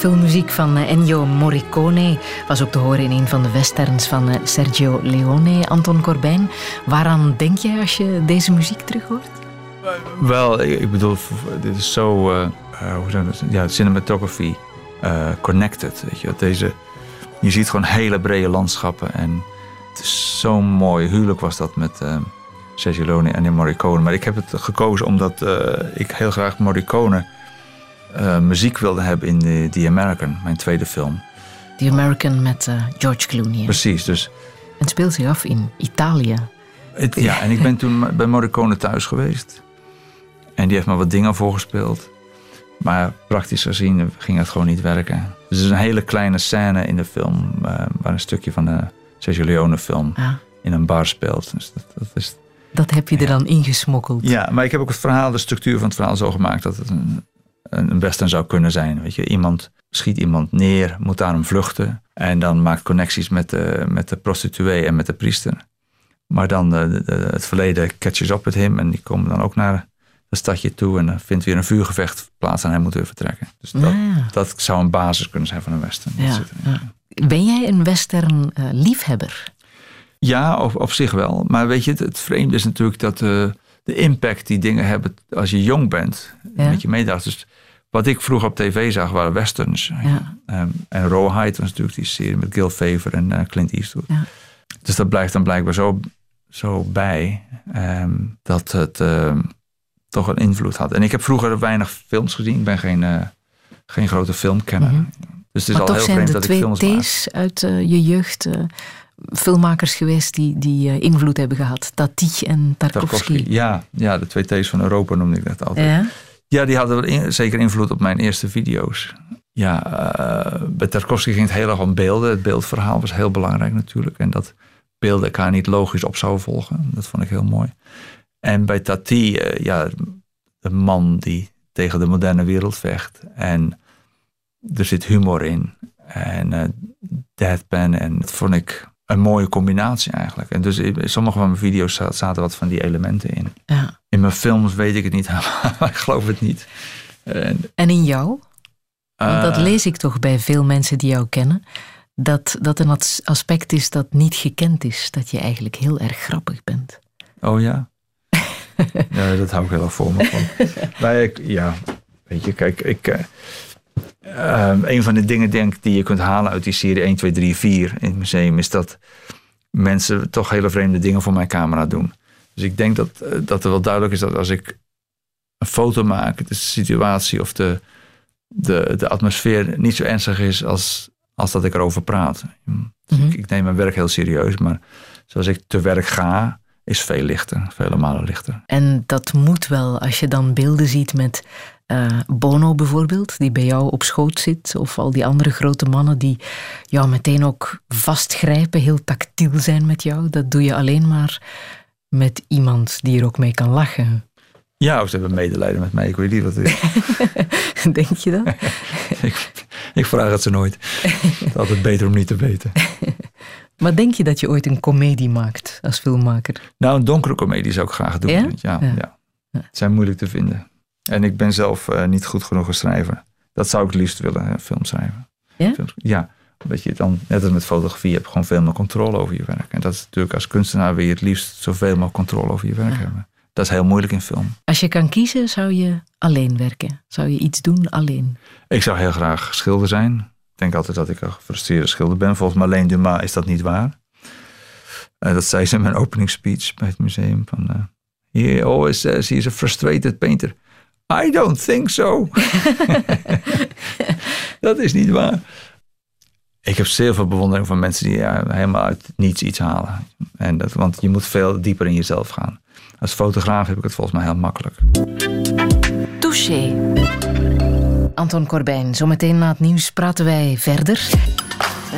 filmmuziek van Ennio Morricone was ook te horen in een van de westerns van Sergio Leone. Anton Corbijn, waaraan denk je als je deze muziek terughoort? Wel, ik bedoel, dit is zo, uh, hoe zijn het? Ja, cinematography uh, connected. Weet je, deze, je ziet gewoon hele brede landschappen en het is zo'n mooi huwelijk was dat met uh, Sergio Leone en Morricone. Maar ik heb het gekozen omdat uh, ik heel graag Morricone uh, muziek wilde hebben in The, The American, mijn tweede film. The American met uh, George Clooney. Precies, dus. En het speelt zich af in Italië. Het, ja, en ik ben toen bij Morricone thuis geweest. En die heeft me wat dingen voorgespeeld. Maar praktisch gezien ging dat gewoon niet werken. Dus het is een hele kleine scène in de film. Uh, waar een stukje van de Sergio Leone film ah. in een bar speelt. Dus dat, dat, is, dat heb je er ja. dan ingesmokkeld. Ja, maar ik heb ook het verhaal, de structuur van het verhaal zo gemaakt. Dat het een, een western zou kunnen zijn. Weet je, iemand schiet iemand neer, moet daarom vluchten. En dan maakt connecties met de, met de prostituee en met de priester. Maar dan uh, de, de, het verleden catches up met hem. En die komen dan ook naar het stadje toe. En er vindt weer een vuurgevecht plaats. En hij moet weer vertrekken. Dus dat, ja. dat zou een basis kunnen zijn van een western. Ja, zit ja. Ben jij een western uh, liefhebber? Ja, op, op zich wel. Maar weet je, het, het vreemde is natuurlijk dat uh, de impact die dingen hebben als je jong bent. Ja. Met je meedacht. Dus wat ik vroeger op tv zag waren westerns. Ja. Um, en Rawhide was natuurlijk die serie met Gil Favor en uh, Clint Eastwood. Ja. Dus dat blijft dan blijkbaar zo... zo bij um, dat het um, toch een invloed had. En ik heb vroeger weinig films gezien. Ik ben geen, uh, geen grote filmkenner. Mm-hmm. Dus het is maar al heel vreemd dat ik films maak. Maar toch zijn de twee T's uit uh, je jeugd uh, filmmakers geweest die, die uh, invloed hebben gehad. Tati en Tarkovsky. Tarkovsky ja, ja, de twee T's van Europa noemde ik dat altijd. Ja, ja die hadden in, zeker invloed op mijn eerste video's. Ja, uh, bij Tarkovsky ging het heel erg om beelden. Het beeldverhaal was heel belangrijk natuurlijk. En dat... beelden elkaar niet logisch op zouden volgen. Dat vond ik heel mooi. En bij Tati, uh, ja, een man die tegen de moderne wereld vecht. En er zit humor in. En uh, deadpan. En dat vond ik een mooie combinatie eigenlijk. En dus in sommige van mijn video's zaten wat van die elementen in. Ja. In mijn films weet ik het niet, maar ik geloof het niet. En, en in jou? Want dat uh, lees ik toch bij veel mensen die jou kennen. Dat, dat een aspect is dat niet gekend is. Dat je eigenlijk heel erg grappig bent. Oh ja? Ja, dat hou ik heel erg voor me van. Maar ik, ja, weet je, kijk. Ik, uh, uh, een van de dingen denk, die je kunt halen uit die serie een, twee, drie, vier in het museum... is dat mensen toch hele vreemde dingen voor mijn camera doen. Dus ik denk dat, uh, dat er wel duidelijk is dat als ik een foto maak... de situatie of de, de, de atmosfeer niet zo ernstig is als... als dat ik erover praat. Dus mm-hmm. ik, ik neem mijn werk heel serieus. Maar zoals ik te werk ga, is veel lichter. Vele malen lichter. En dat moet wel. Als je dan beelden ziet met uh, Bono bijvoorbeeld. Die bij jou op schoot zit. Of al die andere grote mannen die jou meteen ook vastgrijpen. Heel tactiel zijn met jou. Dat doe je alleen maar met iemand die er ook mee kan lachen. Ja, ze hebben medelijden met mij. Ik weet niet wat het is. Denk je dat? ik, ik vraag het ze nooit. Het is altijd beter om niet te weten. Maar denk je dat je ooit een komedie maakt als filmmaker? Nou, een donkere komedie zou ik graag doen. Ja? Ja, ja. Ja. Ja. Zijn moeilijk te vinden. En ik ben zelf uh, niet goed genoeg een schrijver. Dat zou ik het liefst willen, uh, film schrijven. Ja? Films, ja, omdat je dan, net als met fotografie, heb je gewoon veel meer controle over je werk. En dat is natuurlijk als kunstenaar wil je het liefst zoveel mogelijk controle over je werk ja. hebben. Dat is heel moeilijk in film. Als je kan kiezen, zou je alleen werken? Zou je iets doen alleen? Ik zou heel graag schilder zijn. Ik denk altijd dat ik een gefrustreerde schilder ben. Volgens Marleen Dumas is dat niet waar. Uh, dat zei ze in mijn openingsspeech bij het museum. Van, uh, he always says he's a frustrated painter. I don't think so. Dat is niet waar. Ik heb zeer veel bewondering van mensen die ja, helemaal uit niets iets halen. En dat, want je moet veel dieper in jezelf gaan. Als fotograaf heb ik het volgens mij heel makkelijk. Touché. Anton Corbijn, zometeen na het nieuws praten wij verder.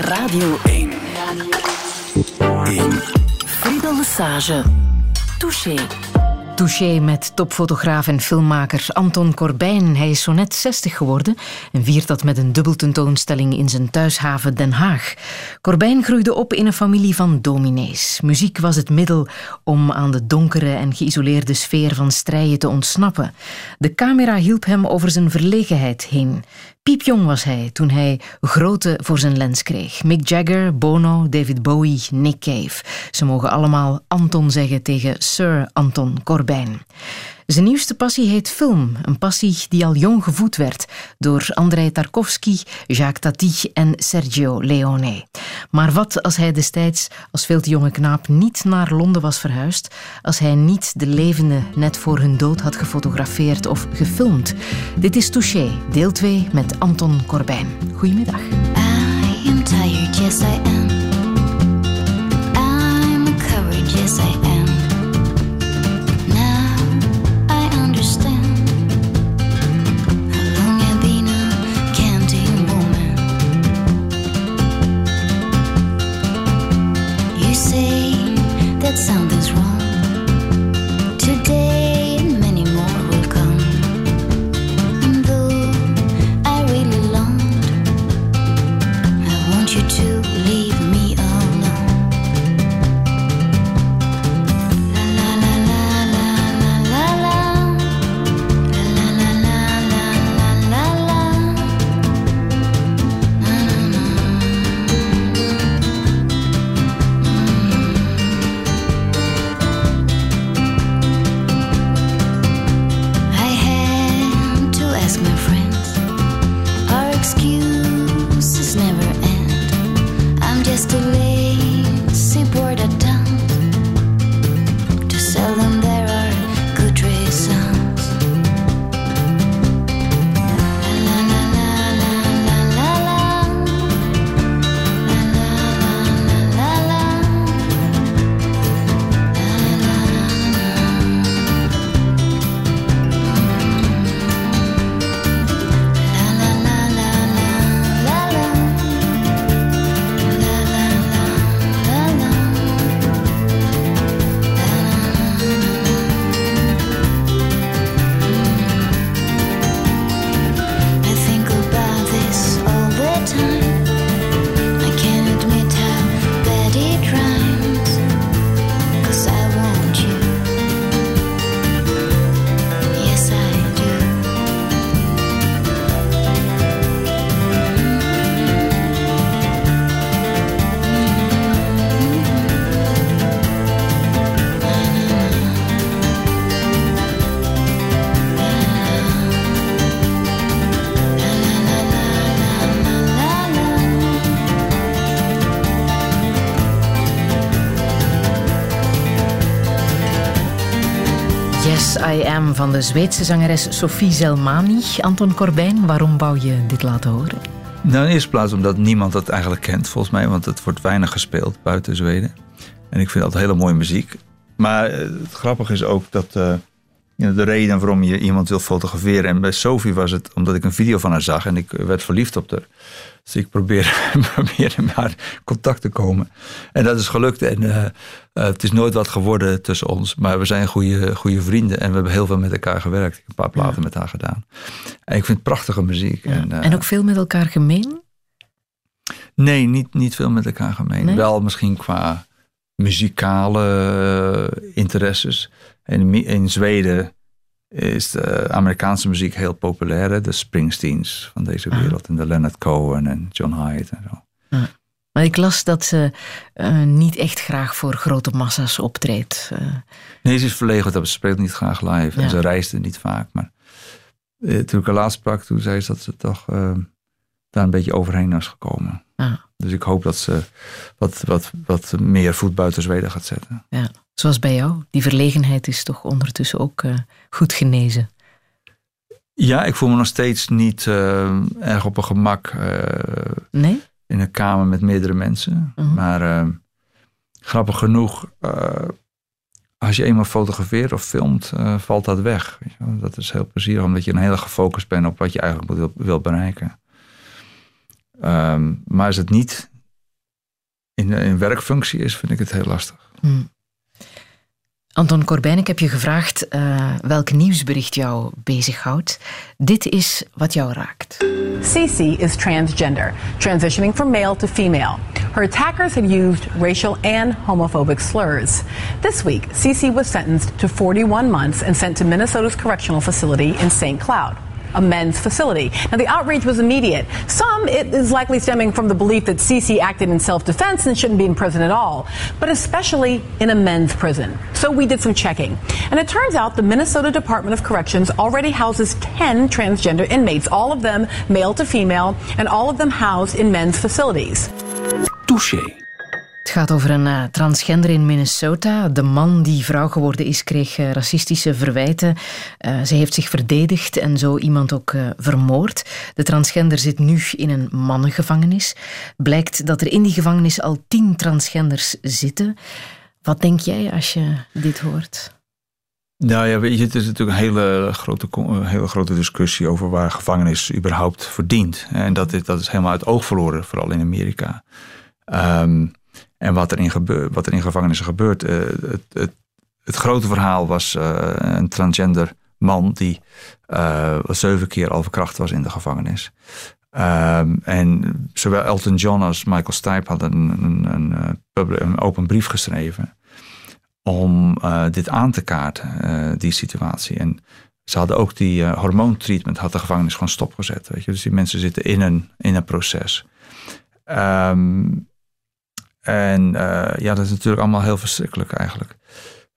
Radio één. Radio één. Friedl Lesage. Touché. Touché met topfotograaf en filmmaker Anton Corbijn. Hij is zo net zestig geworden en viert dat met een dubbeltentoonstelling in zijn thuishaven Den Haag. Corbijn groeide op in een familie van dominees. Muziek was het middel om aan de donkere en geïsoleerde sfeer van Strijen te ontsnappen. De camera hielp hem over zijn verlegenheid heen. Piepjong was hij toen hij grote voor zijn lens kreeg. Mick Jagger, Bono, David Bowie, Nick Cave. Ze mogen allemaal Anton zeggen tegen Sir Anton Corbijn. Zijn nieuwste passie heet film. Een passie die al jong gevoed werd door Andrei Tarkovsky, Jacques Tati en Sergio Leone. Maar wat als hij destijds als veel te jonge knaap niet naar Londen was verhuisd, als hij niet de levenden net voor hun dood had gefotografeerd of gefilmd? Dit is Touché, deel twee met Anton Corbijn. Goedemiddag. I am tired, yes I am. I'm recovered, yes I am. That something's wrong. Today many more will come. And though I really longed, I want you to leave me alone. La la la la la la la la. La la la la la la la la. Na na na. Excuses never end. I'm just a lazy bored at times. Too seldom there are good reasons. La la la la la la la la. La la la la la la. La la la la. I Am van de Zweedse zangeres Sophie Zelmani. Anton Corbijn, waarom wou je dit laten horen? Nou, in eerste plaats omdat niemand dat eigenlijk kent, volgens mij. Want het wordt weinig gespeeld buiten Zweden. En ik vind dat hele mooie muziek. Maar het grappige is ook dat uh, de reden waarom je iemand wil fotograferen... En bij Sophie was het omdat ik een video van haar zag en ik werd verliefd op haar. Dus ik probeerde, probeerde met haar in contact te komen. En dat is gelukt. En uh, uh, het is nooit wat geworden tussen ons. Maar we zijn goede, goede vrienden. En we hebben heel veel met elkaar gewerkt. Ik heb een paar platen ja. met haar gedaan. En ik vind het prachtige muziek. Ja. En, uh, en ook veel met elkaar gemeen? Nee, niet, niet veel met elkaar gemeen. Nee? Wel misschien qua muzikale uh, interesses. En in Zweden is de Amerikaanse muziek heel populair. Hè? De Springsteens van deze wereld. Ah. En de Leonard Cohen en John Hyatt en zo. Ah. Maar ik las dat ze uh, niet echt graag voor grote massa's optreedt. Uh. Nee, ze is verlegen. Ze spreekt niet graag live. Ja. En ze reisde niet vaak. Maar uh, toen ik haar laatst sprak, toen zei ze dat ze toch uh, daar een beetje overheen was gekomen. Ah. Dus ik hoop dat ze wat, wat, wat meer voet buiten Zweden gaat zetten. Ja. Zoals bij jou. Die verlegenheid is toch ondertussen ook uh, goed genezen? Ja, ik voel me nog steeds niet uh, erg op een gemak uh, nee? in een kamer met meerdere mensen. Uh-huh. Maar uh, grappig genoeg, uh, als je eenmaal fotografeert of filmt, uh, valt dat weg. Dat is heel plezierig, omdat je een heel gefocust bent op wat je eigenlijk wil, wil bereiken. Um, maar als het niet in, in werkfunctie is, vind ik het heel lastig. Hmm. Anton Corbijn, ik heb je gevraagd uh, welk nieuwsbericht jou bezighoudt. Dit is wat jou raakt. Cece is transgender, transitioning from male to female. Her attackers have used racial and homophobic slurs. This week, Cece was sentenced to forty-one months and sent to Minnesota's correctional facility in Saint Cloud, a men's facility. Now, the outrage was immediate. Some, it is likely stemming from the belief that Cece acted in self-defense and shouldn't be in prison at all, but especially in a men's prison. So we did some checking. And it turns out the Minnesota Department of Corrections already houses ten transgender inmates, all of them male to female, and all of them housed in men's facilities. Touché. Het gaat over een uh, transgender in Minnesota. De man die vrouw geworden is, kreeg uh, racistische verwijten. Uh, ze heeft zich verdedigd en zo iemand ook uh, vermoord. De transgender zit nu in een mannengevangenis. Blijkt dat er in die gevangenis al tien transgenders zitten. Wat denk jij als je dit hoort? Nou ja, weet je, het is natuurlijk een hele grote, hele grote discussie over waar gevangenis überhaupt verdient. En dat is, dat is helemaal uit oog verloren, vooral in Amerika. Um, En wat er in, gebeur, wat er in gevangenissen gebeurt. Uh, het, het, het grote verhaal was uh, een transgender man die uh, zeven keer al verkracht was in de gevangenis. Um, en zowel Elton John als Michael Stipe hadden een, een, een, een open brief geschreven om uh, dit aan te kaarten, uh, die situatie. En ze hadden ook die uh, hormoontreatment, had de gevangenis gewoon stopgezet. Weet je? Dus die mensen zitten in een, in een proces. Um, En uh, ja, dat is natuurlijk allemaal heel verschrikkelijk eigenlijk.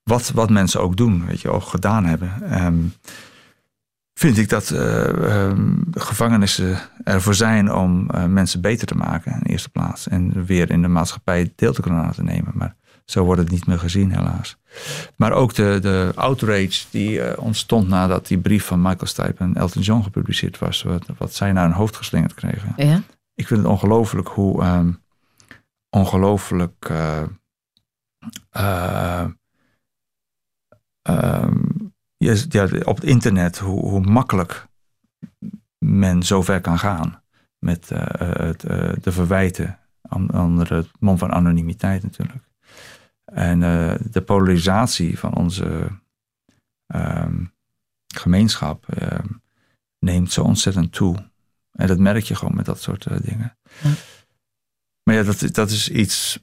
Wat, wat mensen ook doen, weet je, ook gedaan hebben. Um, vind ik dat uh, um, gevangenissen ervoor zijn om uh, mensen beter te maken in de eerste plaats. En weer in de maatschappij deel te kunnen laten nemen. Maar zo wordt het niet meer gezien, helaas. Maar ook de, de outrage die uh, ontstond nadat die brief van Michael Stipe en Elton John gepubliceerd was. Wat, wat zij naar hun hoofd geslingerd kregen. Ja? Ik vind het ongelooflijk hoe... Um, ongelooflijk uh, uh, uh, yes, ja, op het internet hoe, hoe makkelijk men zo ver kan gaan met uh, het, uh, de verwijten onder het mom van anonimiteit natuurlijk. En uh, de polarisatie van onze uh, gemeenschap uh, neemt zo ontzettend toe. En dat merk je gewoon met dat soort uh, dingen. Hm. Maar ja, dat, dat is iets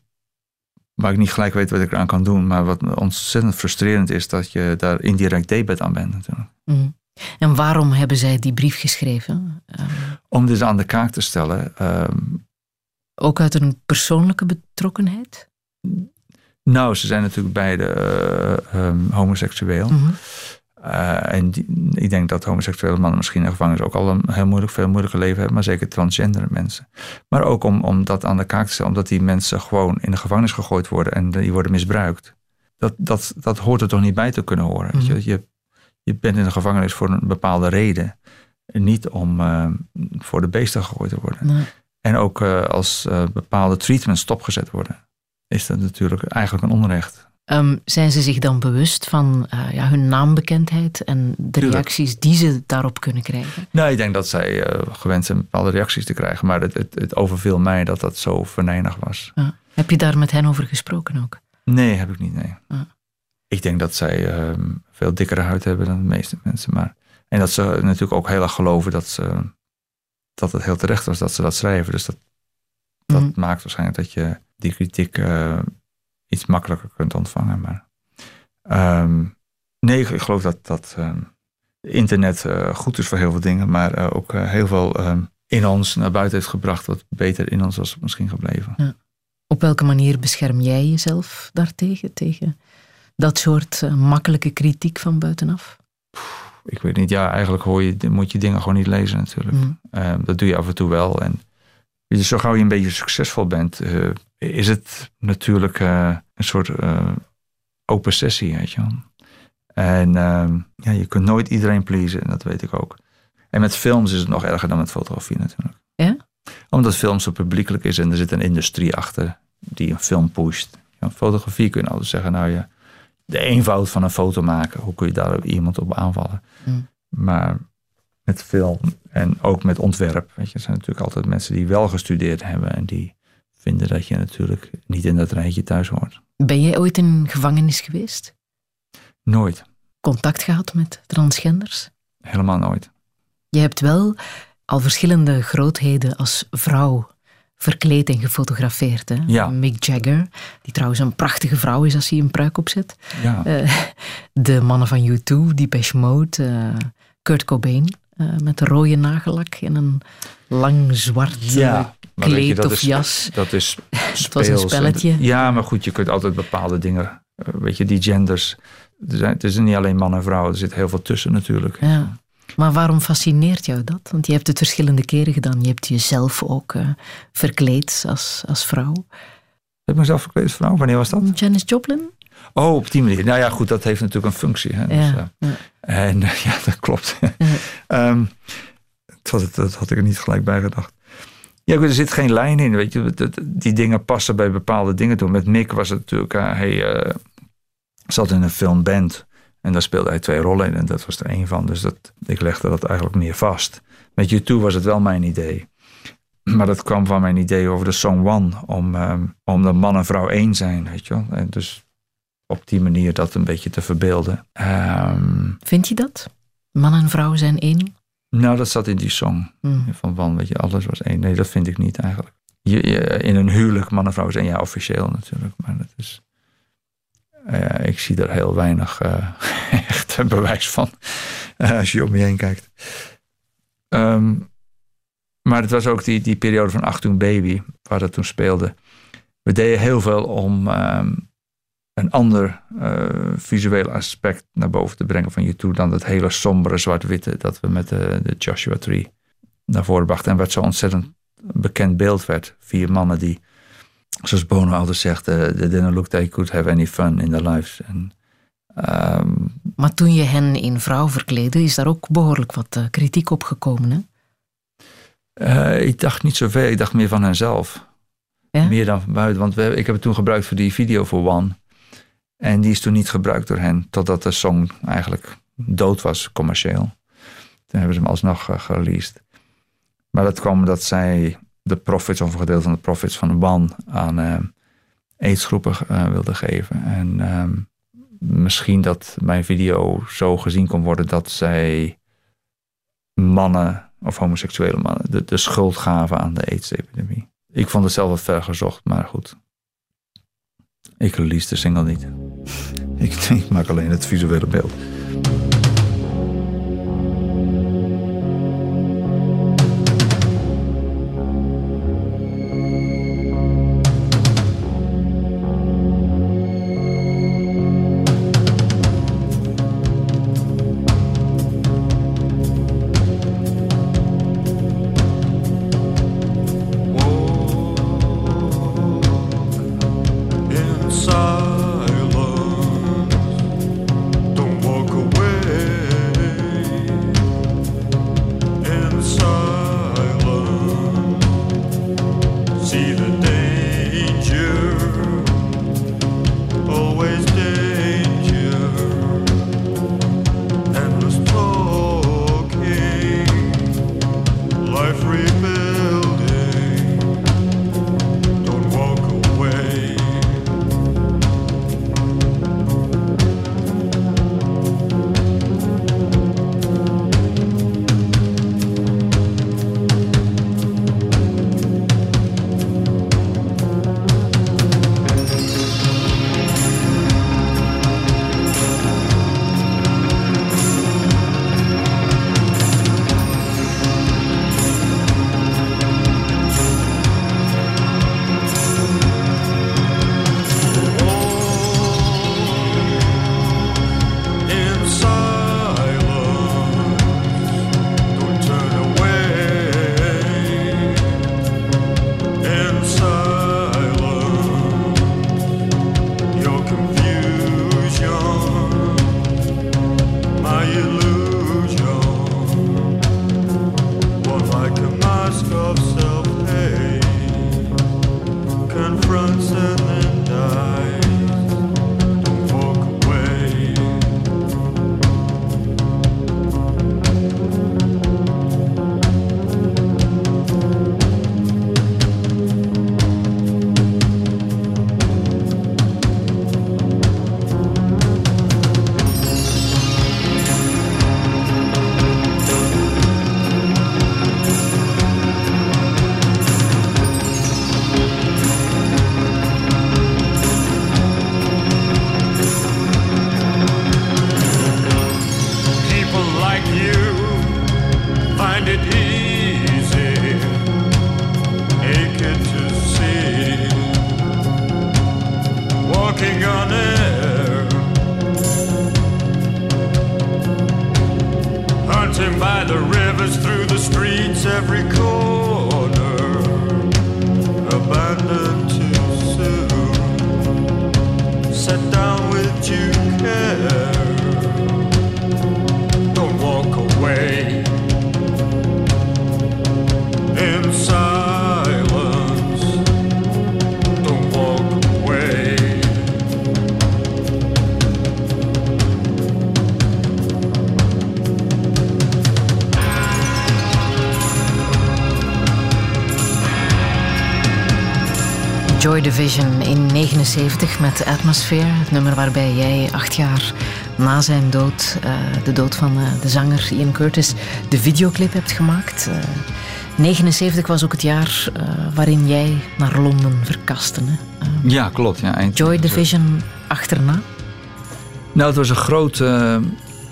waar ik niet gelijk weet wat ik eraan kan doen. Maar wat ontzettend frustrerend is, dat je daar indirect debet aan bent natuurlijk. Mm. En waarom hebben zij die brief geschreven? Um, Om dit aan de kaak te stellen. Um, ook uit een persoonlijke betrokkenheid? Nou, ze zijn natuurlijk beide uh, um, homoseksueel. Mm-hmm. Uh, en die, ik denk dat homoseksuele mannen misschien in gevangenis ook al een heel moeilijk, veel moeilijker leven hebben, maar zeker transgender mensen. Maar ook om, om dat aan de kaak te stellen, omdat die mensen gewoon in de gevangenis gegooid worden en die worden misbruikt. Dat, dat, dat hoort er toch niet bij te kunnen horen. Mm-hmm. je, je, je bent in de gevangenis voor een bepaalde reden. Niet om uh, voor de beesten gegooid te worden. Nee. En ook uh, als uh, bepaalde treatments stopgezet worden, is dat natuurlijk eigenlijk een onrecht. Um, zijn ze zich dan bewust van uh, ja, hun naambekendheid en de reacties die ze daarop kunnen krijgen? Nou, ik denk dat zij uh, gewend zijn bepaalde reacties te krijgen. Maar het, het, het overviel mij dat dat zo venijnig was. Uh, heb je daar met hen over gesproken ook? Nee, heb ik niet, nee. Uh. Ik denk dat zij uh, veel dikkere huid hebben dan de meeste mensen. Maar, en dat ze natuurlijk ook heel erg geloven dat, ze, dat het heel terecht was dat ze dat schrijven. Dus dat, dat mm. maakt waarschijnlijk dat je die kritiek... Uh, iets makkelijker kunt ontvangen. Maar, um, nee, ik geloof dat, dat um, internet uh, goed is voor heel veel dingen, maar uh, ook uh, heel veel um, in ons naar buiten heeft gebracht wat beter in ons was misschien gebleven. Ja. Op welke manier bescherm jij jezelf daartegen? Tegen dat soort uh, makkelijke kritiek van buitenaf? Pff, ik weet niet. Ja, eigenlijk hoor je, moet je dingen gewoon niet lezen natuurlijk. Mm. Um, dat doe je af en toe wel. En dus zo gauw je een beetje succesvol bent... Uh, is het natuurlijk uh, een soort uh, open sessie, weet je wel. En uh, ja, je kunt nooit iedereen pleasen, en dat weet ik ook. En met films is het nog erger dan met fotografie natuurlijk. Ja? Omdat film zo publiekelijk is en er zit een industrie achter die een film pusht. Ja, fotografie kun je altijd zeggen, nou ja, de eenvoud van een foto maken. Hoe kun je daar iemand op aanvallen? Mm. Maar met film en ook met ontwerp, weet je, er zijn natuurlijk altijd mensen die wel gestudeerd hebben en die... vinden dat je natuurlijk niet in dat rijtje thuis hoort. Ben jij ooit in gevangenis geweest? Nooit. Contact gehad met transgenders? Helemaal nooit. Je hebt wel al verschillende grootheden als vrouw verkleed en gefotografeerd. Hè? Ja. Mick Jagger, die trouwens een prachtige vrouw is als hij een pruik opzet. Ja. Uh, de mannen van U twee, Depeche Mode, uh, Kurt Cobain uh, met rode nagellak en een lang zwart ja. kleed weet je, dat of is, jas. Dat is speels. Het was een spelletje. Ja, maar goed, je kunt altijd bepaalde dingen, weet je, die genders. Er zijn, het is niet alleen man en vrouw, er zit heel veel tussen natuurlijk. Ja. Maar waarom fascineert jou dat? Want je hebt het verschillende keren gedaan. Je hebt jezelf ook uh, verkleed als, als vrouw. Heb ik mezelf verkleed als vrouw? Wanneer was dat? Janis Joplin? Oh, op die manier. Nou ja, goed, dat heeft natuurlijk een functie. Hè? Ja, dus, uh, ja. En ja, dat klopt. Ja. um, dat, dat, dat had ik er niet gelijk bij gedacht. Ja, er zit geen lijn in, weet je. Die dingen passen bij bepaalde dingen toe. Met Mick was het natuurlijk... Uh, hij uh, zat in een filmband... En daar speelde hij twee rollen in en dat was er één van. Dus dat, ik legde dat eigenlijk meer vast. Met U twee was het wel mijn idee. Maar dat kwam van mijn idee over de Song One. Om, um, om de man en vrouw één zijn, weet je wel. En dus op die manier dat een beetje te verbeelden. Um, Vind je dat? Man en vrouw zijn één? Nou, dat zat in die song. Mm. Van One, weet je, alles was één. Nee, dat vind ik niet eigenlijk. Je, je, in een huwelijk, man en vrouw zijn ja officieel natuurlijk. Maar dat is... Ja, ik zie er heel weinig uh, echt bewijs van uh, als je om je heen kijkt. Um, maar het was ook die, die periode van Achtung Baby, waar dat toen speelde. We deden heel veel om um, een ander uh, visueel aspect naar boven te brengen van U twee dan dat hele sombere zwart-witte dat we met de, de Joshua Tree naar voren brachten. En wat zo ontzettend bekend beeld werd. Vier mannen die... Zoals Bono altijd zegt, uh, they didn't look they could have any fun in their lives. En, um, maar toen je hen in vrouw verkleedde, is daar ook behoorlijk wat uh, kritiek op gekomen, hè? Uh, ik dacht niet zoveel, ik dacht meer van henzelf. Ja? Meer dan van buiten, want we, ik heb het toen gebruikt voor die video voor One. En die is toen niet gebruikt door hen, totdat de song eigenlijk dood was, commercieel. Toen hebben ze hem alsnog uh, gereleased. Maar dat kwam dat zij... de profits, of een gedeelte van de profits van One aan uh, aidsgroepen uh, wilde geven. En uh, misschien dat mijn video zo gezien kon worden dat zij mannen of homoseksuele mannen de, de schuld gaven aan de aids-epidemie. Ik vond het zelf wat ver gezocht, maar goed. Ik release de single niet. ik, ik maak alleen het visuele beeld. Silence, don't walk away. floating on air, hunting by the rivers, through the streets, every corner, abandoned too soon. Sit down with due care, don't walk away. Inside Joy Division in negenenzeventig met Atmosphere, het nummer waarbij jij acht jaar na zijn dood, uh, de dood van uh, de zanger Ian Curtis, de videoclip hebt gemaakt. Uh, negenenzeventig was ook het jaar uh, waarin jij naar Londen verkaste. Hè? Uh, ja, klopt. Ja, eind... Joy Division achterna? Nou, het was een groot uh,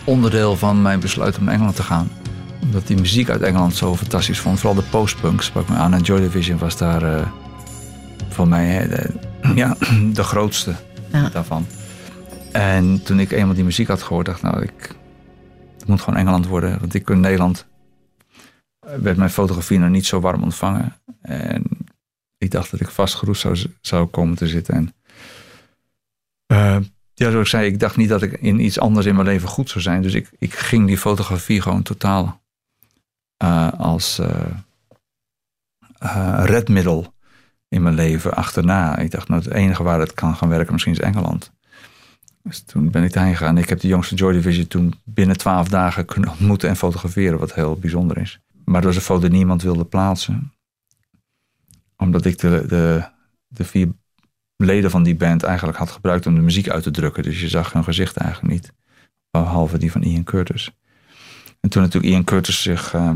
onderdeel van mijn besluit om naar Engeland te gaan. Omdat die muziek uit Engeland zo fantastisch vond. Vooral de postpunk sprak me aan en Joy Division was daar... Uh, Voor mij hè, de, ja, de grootste ja. daarvan. En toen ik eenmaal die muziek had gehoord, dacht nou, ik, het moet gewoon Engeland worden. Want ik in Nederland werd mijn fotografie nog niet zo warm ontvangen. En ik dacht dat ik vastgeroest zou, zou komen te zitten. En, uh, ja, zoals ik zei, ik dacht niet dat ik in iets anders in mijn leven goed zou zijn. Dus ik, ik ging die fotografie gewoon totaal uh, als uh, uh, redmiddel in mijn leven achterna. Ik dacht, nou, het enige waar het kan gaan werken misschien is Engeland. Dus toen ben ik daarheen gegaan. Ik heb de jongste Joy Division toen binnen twaalf dagen kunnen ontmoeten en fotograferen, wat heel bijzonder is. Maar dat was een foto die niemand wilde plaatsen. Omdat ik de, de, de vier leden van die band eigenlijk had gebruikt om de muziek uit te drukken. Dus je zag hun gezicht eigenlijk niet. Behalve die van Ian Curtis. En toen natuurlijk Ian Curtis zich, uh,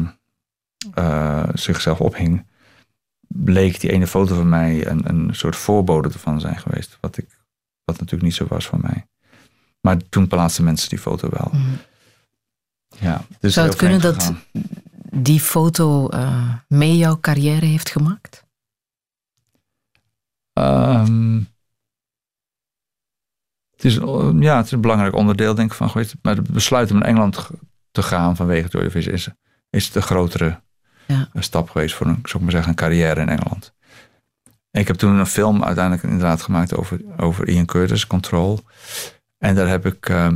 uh, zichzelf ophing, bleek die ene foto van mij een, een soort voorbode ervan zijn geweest. Wat, ik, wat natuurlijk niet zo was van mij. Maar toen plaatsten mensen die foto wel. Mm. Ja, dus zou het kunnen dat die foto uh, mee jouw carrière heeft gemaakt? Um, het is, ja, het is een belangrijk onderdeel denk ik van geweest. Maar het besluit om naar Engeland te gaan vanwege Joy Division is, is de grotere... Ja. Een stap geweest voor een, zou ik maar zeggen, een carrière in Engeland. Ik heb toen een film uiteindelijk inderdaad gemaakt over, over Ian Curtis, Control. En daar heb ik, uh,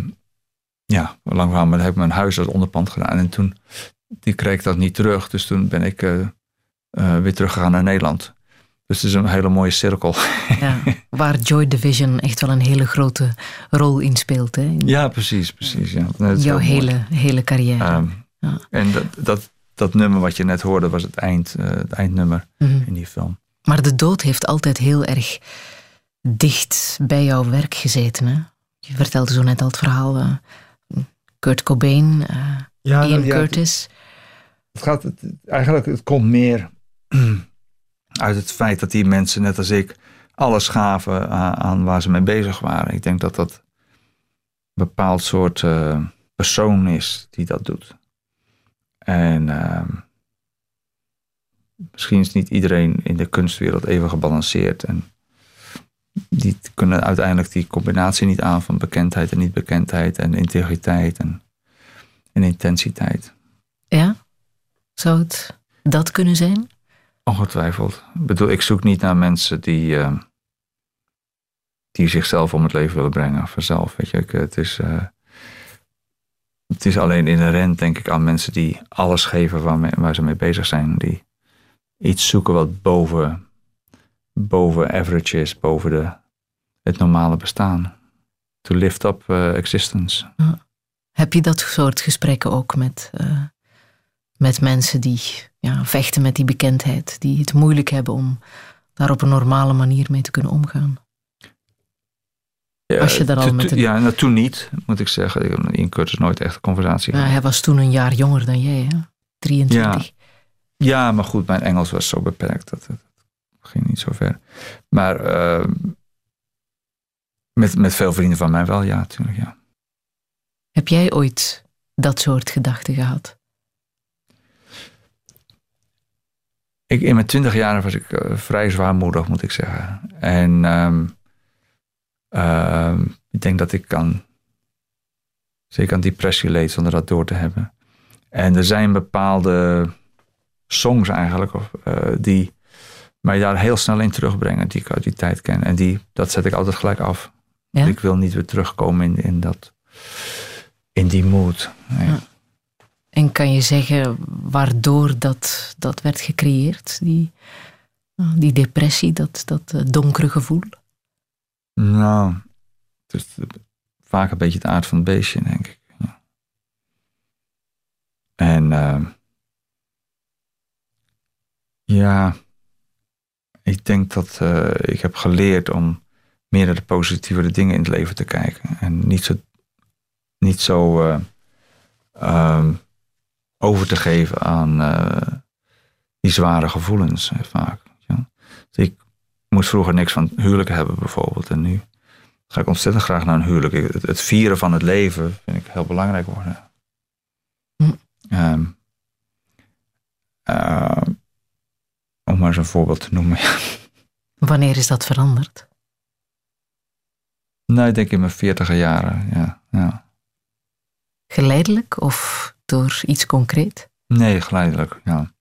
ja, lang verhaal, maar daar heb ik mijn huis als onderpand gedaan. En toen, die kreeg ik dat niet terug. Dus toen ben ik uh, uh, weer teruggegaan naar Nederland. Dus het is een hele mooie cirkel. Ja, waar Joy Division echt wel een hele grote rol in speelt. Hè? In ja, precies, precies. Ja. Nee, jouw hele, hele carrière. Um, ja. En dat... dat Dat nummer wat je net hoorde was het, eind, uh, het eindnummer mm-hmm. in die film. Maar de dood heeft altijd heel erg dicht bij jouw werk gezeten. Hè? Je vertelde zo net al het verhaal. Uh, Kurt Cobain, uh, ja, Ian ja, Curtis. Het, het gaat, het, eigenlijk het komt meer uit het feit dat die mensen, net als ik, alles gaven aan, aan waar ze mee bezig waren. Ik denk dat dat een bepaald soort uh, persoon is die dat doet. En uh, misschien is niet iedereen in de kunstwereld even gebalanceerd. En die kunnen uiteindelijk die combinatie niet aan van bekendheid en niet-bekendheid. En integriteit en, en intensiteit. Ja? Zou het dat kunnen zijn? Ongetwijfeld. Ik bedoel, ik zoek niet naar mensen die, uh, die zichzelf om het leven willen brengen. Vanzelf, weet je. Ik, het is... Uh, Het is alleen inherent, denk ik, aan mensen die alles geven waar, me, waar ze mee bezig zijn. Die iets zoeken wat boven, boven average is, boven de, het normale bestaan. To lift up uh, existence. Ja. Heb je dat soort gesprekken ook met, uh, met mensen die ja, vechten met die bekendheid? Die het moeilijk hebben om daar op een normale manier mee te kunnen omgaan? Ja, je al to, met een... ja, nou, toen niet, moet ik zeggen. Ik heb in Curtis nooit echt een conversatie gehad. Ja, hij was toen een jaar jonger dan jij, hè? drieëntwintig. Ja. ja, maar goed, mijn Engels was zo beperkt. Dat, dat ging niet zo ver. Maar uh, met, met veel vrienden van mij wel, ja, natuurlijk, ja. Heb jij ooit dat soort gedachten gehad? Ik, in mijn twintig jaren was ik uh, vrij zwaarmoedig, moet ik zeggen. En... Um, Uh, ik denk dat ik aan, zeker aan depressie leed zonder dat door te hebben. En er zijn bepaalde songs eigenlijk of, uh, die mij daar heel snel in terugbrengen, die ik uit die tijd ken. En die, dat zet ik altijd gelijk af. Ja? Ik wil niet weer terugkomen in, in, dat, in die mood. Nee. Ja. En kan je zeggen waardoor dat, dat werd gecreëerd? Die, die depressie, dat, dat donkere gevoel? Nou, het is vaak een beetje het aard van het beestje, denk ik. Ja. En uh, ja, ik denk dat uh, ik heb geleerd om meer naar de positieve dingen in het leven te kijken. En niet zo, niet zo uh, uh, over te geven aan uh, die zware gevoelens uh, vaak. Ja. Dus ik moest vroeger niks van huwelijk hebben bijvoorbeeld. En nu ga ik ontzettend graag naar een huwelijk. Ik, het, het vieren van het leven vind ik heel belangrijk worden. Hm. Um, uh, om maar eens een voorbeeld te noemen. Wanneer is dat veranderd? Nou, ik denk in mijn veertiger jaren, ja, ja. Geleidelijk of door iets concreet? Nee, geleidelijk, ja.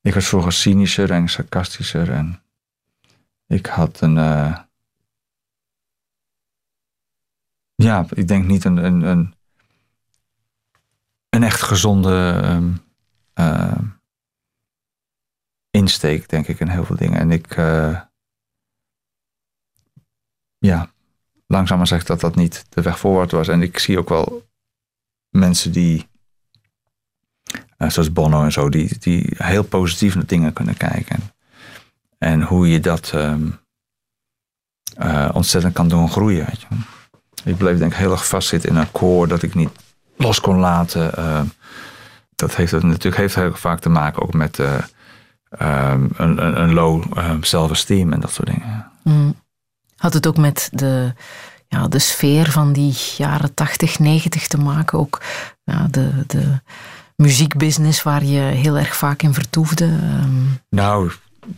Ik was vroeger cynischer en sarcastischer en ik had een... Uh... Ja, ik denk niet een, een, een, een echt gezonde um, uh, insteek, denk ik, in heel veel dingen. En ik... Uh... Ja... Langzaam maar zeg ik dat dat niet de weg voorwaarts was. En ik zie ook wel mensen die, zoals Bono en zo, die, die heel positief naar dingen kunnen kijken. En hoe je dat um, uh, ontzettend kan doen groeien. Weet je. Ik bleef denk ik heel erg vastzitten in een koor dat ik niet los kon laten. Uh, dat heeft dat natuurlijk heeft heel vaak te maken ook met uh, um, een, een low um, self-esteem en dat soort dingen. Mm. Had het ook met de, ja, de sfeer van die jaren tachtig, negentig te maken? Ook ja, de, de muziekbusiness waar je heel erg vaak in vertoefde? Um, nou,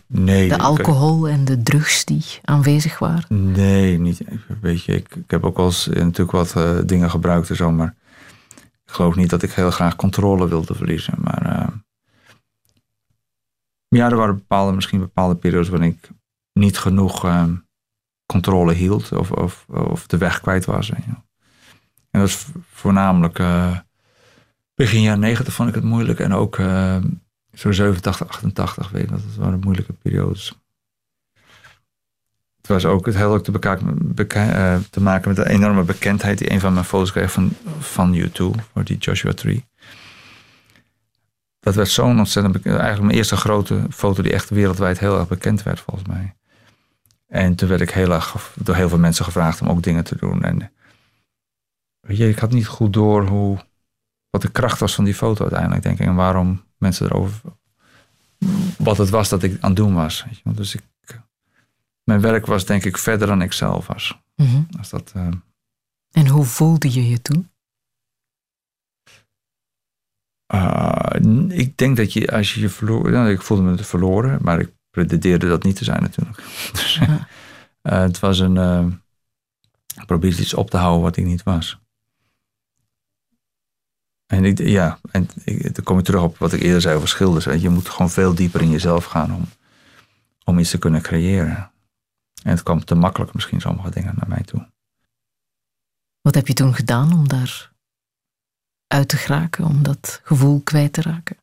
nee. De alcohol ik, en de drugs die aanwezig waren? Nee, niet. Weet je, ik, ik heb ook wel eens natuurlijk wat uh, dingen gebruikt en zo, maar ik geloof niet dat ik heel graag controle wilde verliezen. Maar uh, ja, er waren bepaalde, misschien bepaalde periodes waarin ik niet genoeg... Uh, controle hield of, of, of de weg kwijt was. En dat is voornamelijk uh, begin jaren negentig vond ik het moeilijk en ook uh, zo zevenentachtig, achtentachtig, weet je, dat waren moeilijke periodes. Het was ook het heel leuk te, beka- beka- uh, te maken met de enorme bekendheid die een van mijn foto's kreeg van, van U twee, voor die Joshua Tree. Dat werd zo'n ontzettend bekend, eigenlijk mijn eerste grote foto die echt wereldwijd heel erg bekend werd volgens mij. En toen werd ik heel erg door heel veel mensen gevraagd om ook dingen te doen. En weet je, ik had niet goed door hoe, wat de kracht was van die foto uiteindelijk, denk ik. En waarom mensen erover... Wat het was dat ik aan het doen was. Weet je. Dus ik, mijn werk was denk ik verder dan ik zelf was. Mm-hmm. Als dat, uh... En hoe voelde je je toen? Uh, ik denk dat je als je je verloor... Nou, ik voelde me verloren, maar ik pretendeerde dat niet te zijn natuurlijk. Dus, uh, het was een... Uh, ik probeerde iets op te houden wat ik niet was. En ik, ja, en ik, dan kom ik terug op wat ik eerder zei over schilders. Weet je, je moet gewoon veel dieper in jezelf gaan om, om iets te kunnen creëren. En het kwam te makkelijk misschien sommige dingen naar mij toe. Wat heb je toen gedaan om daar uit te geraken? Om dat gevoel kwijt te raken?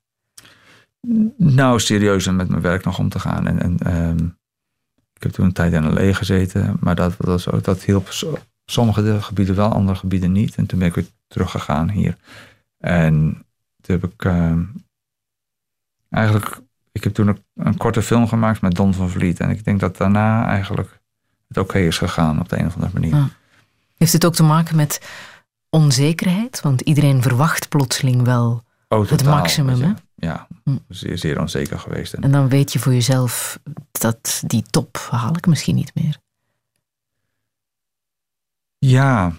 Nou, serieus met mijn werk nog om te gaan. En, en, um, ik heb toen een tijd in een leger gezeten. Maar dat, dat, ook, dat hielp so, sommige gebieden wel, andere gebieden niet. En toen ben ik weer teruggegaan hier. En toen heb ik um, eigenlijk... Ik heb toen een, een korte film gemaakt met Don van Vliet. En ik denk dat daarna eigenlijk het oké is gegaan op de een of andere manier. Ah. Heeft het ook te maken met onzekerheid? Want iedereen verwacht plotseling wel oh, totaal, het maximum, hè? Ja, zeer, zeer onzeker geweest. En dan weet je voor jezelf dat die top haal ik misschien niet meer. Ja,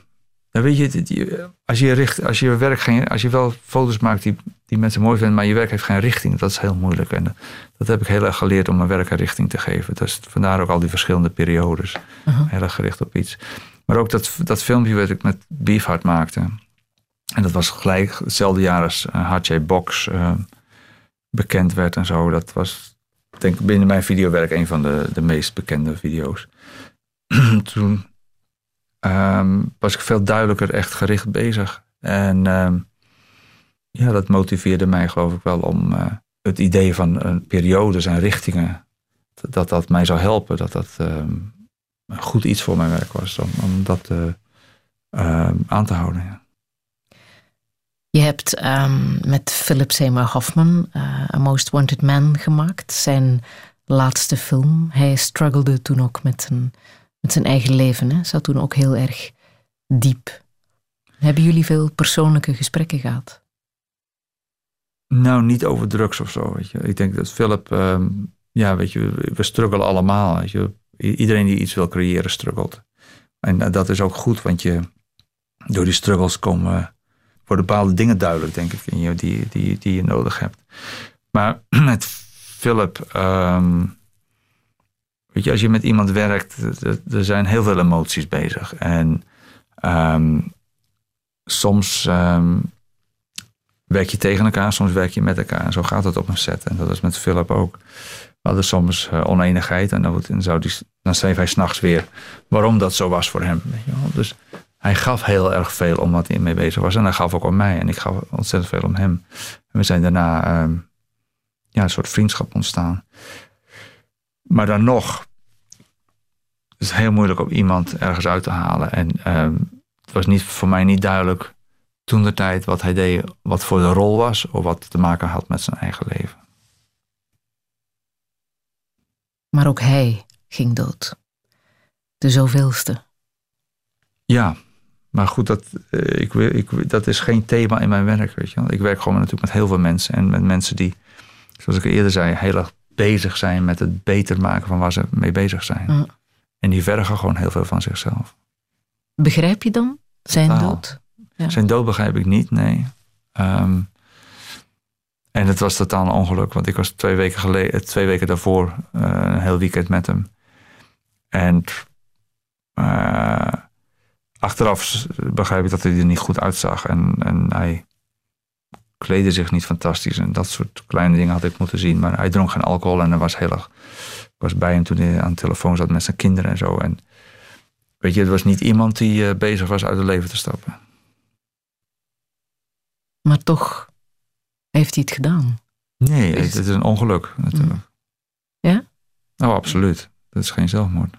Nou weet je, als je, richt, als je, werk geen, als je wel foto's maakt die, die mensen mooi vinden, maar je werk heeft geen richting, dat is heel moeilijk. En dat heb ik heel erg geleerd, om mijn werk een richting te geven. Dus vandaar ook al die verschillende periodes. Uh-huh. Heel erg gericht op iets. Maar ook dat, dat filmpje wat ik met Beefheart maakte. En dat was gelijk hetzelfde jaar als uh, H J Box uh, bekend werd en zo. Dat was, denk ik, binnen mijn videowerk een van de, de meest bekende video's. Toen um, was ik veel duidelijker echt gericht bezig. En um, ja, dat motiveerde mij, geloof ik wel, om uh, het idee van uh, periodes en richtingen, dat dat mij zou helpen, dat dat um, een goed iets voor mijn werk was, om, om dat uh, uh, aan te houden, ja. Je hebt um, met Philip Seymour Hoffman uh, A Most Wanted Man gemaakt. Zijn laatste film. Hij struggelde toen ook met zijn, met zijn eigen leven. Hè? Zat toen ook heel erg diep. Hebben jullie veel persoonlijke gesprekken gehad? Nou, niet over drugs of zo. Weet je. Ik denk dat Philip... Um, ja, weet je, we struggelen allemaal. Weet je. Iedereen die iets wil creëren, struggelt. En uh, dat is ook goed, want je, door die struggles komen... Uh, worden bepaalde dingen duidelijk, denk ik, in je, die, die, die je nodig hebt. Maar met Philip, um, weet je, als je met iemand werkt, er zijn heel veel emoties bezig. En um, soms um, werk je tegen elkaar, soms werk je met elkaar. En zo gaat het op een set. En dat is met Philip ook. We hadden soms uh, oneenigheid en dan, dan, zou die, dan schreef hij 's nachts weer waarom dat zo was voor hem. Weet je wel? Dus... Hij gaf heel erg veel om wat hij mee bezig was. En hij gaf ook om mij. En ik gaf ontzettend veel om hem. En we zijn daarna uh, ja, een soort vriendschap ontstaan. Maar dan nog. Het is heel moeilijk om iemand ergens uit te halen. En uh, het was niet, voor mij niet duidelijk toentertijd wat hij deed. Wat voor de rol was. Of wat te maken had met zijn eigen leven. Maar ook hij ging dood. De zoveelste. Ja. Maar goed, dat, ik, ik, dat is geen thema in mijn werk. Weet je wel. Ik werk gewoon natuurlijk met heel veel mensen. En met mensen die, zoals ik eerder zei, heel erg bezig zijn met het beter maken van waar ze mee bezig zijn. Mm. En die vergen gewoon heel veel van zichzelf. Begrijp je dan zijn nou, dood? Ja. Zijn dood begrijp ik niet, nee. Um, en het was totaal een ongeluk. Want ik was twee weken, geleden, twee weken daarvoor uh, een heel weekend met hem. En... Uh, Achteraf begrijp ik dat hij er niet goed uitzag. En, en hij kleedde zich niet fantastisch. En dat soort kleine dingen had ik moeten zien. Maar hij dronk geen alcohol. En hij was heel erg... Ik was bij hem toen hij aan de telefoon zat met zijn kinderen en zo. En weet je, het was niet iemand die uh, bezig was uit het leven te stappen. Maar toch heeft hij het gedaan. Nee, het, het is een ongeluk natuurlijk. Ja? Nou, oh, absoluut. Dat is geen zelfmoord.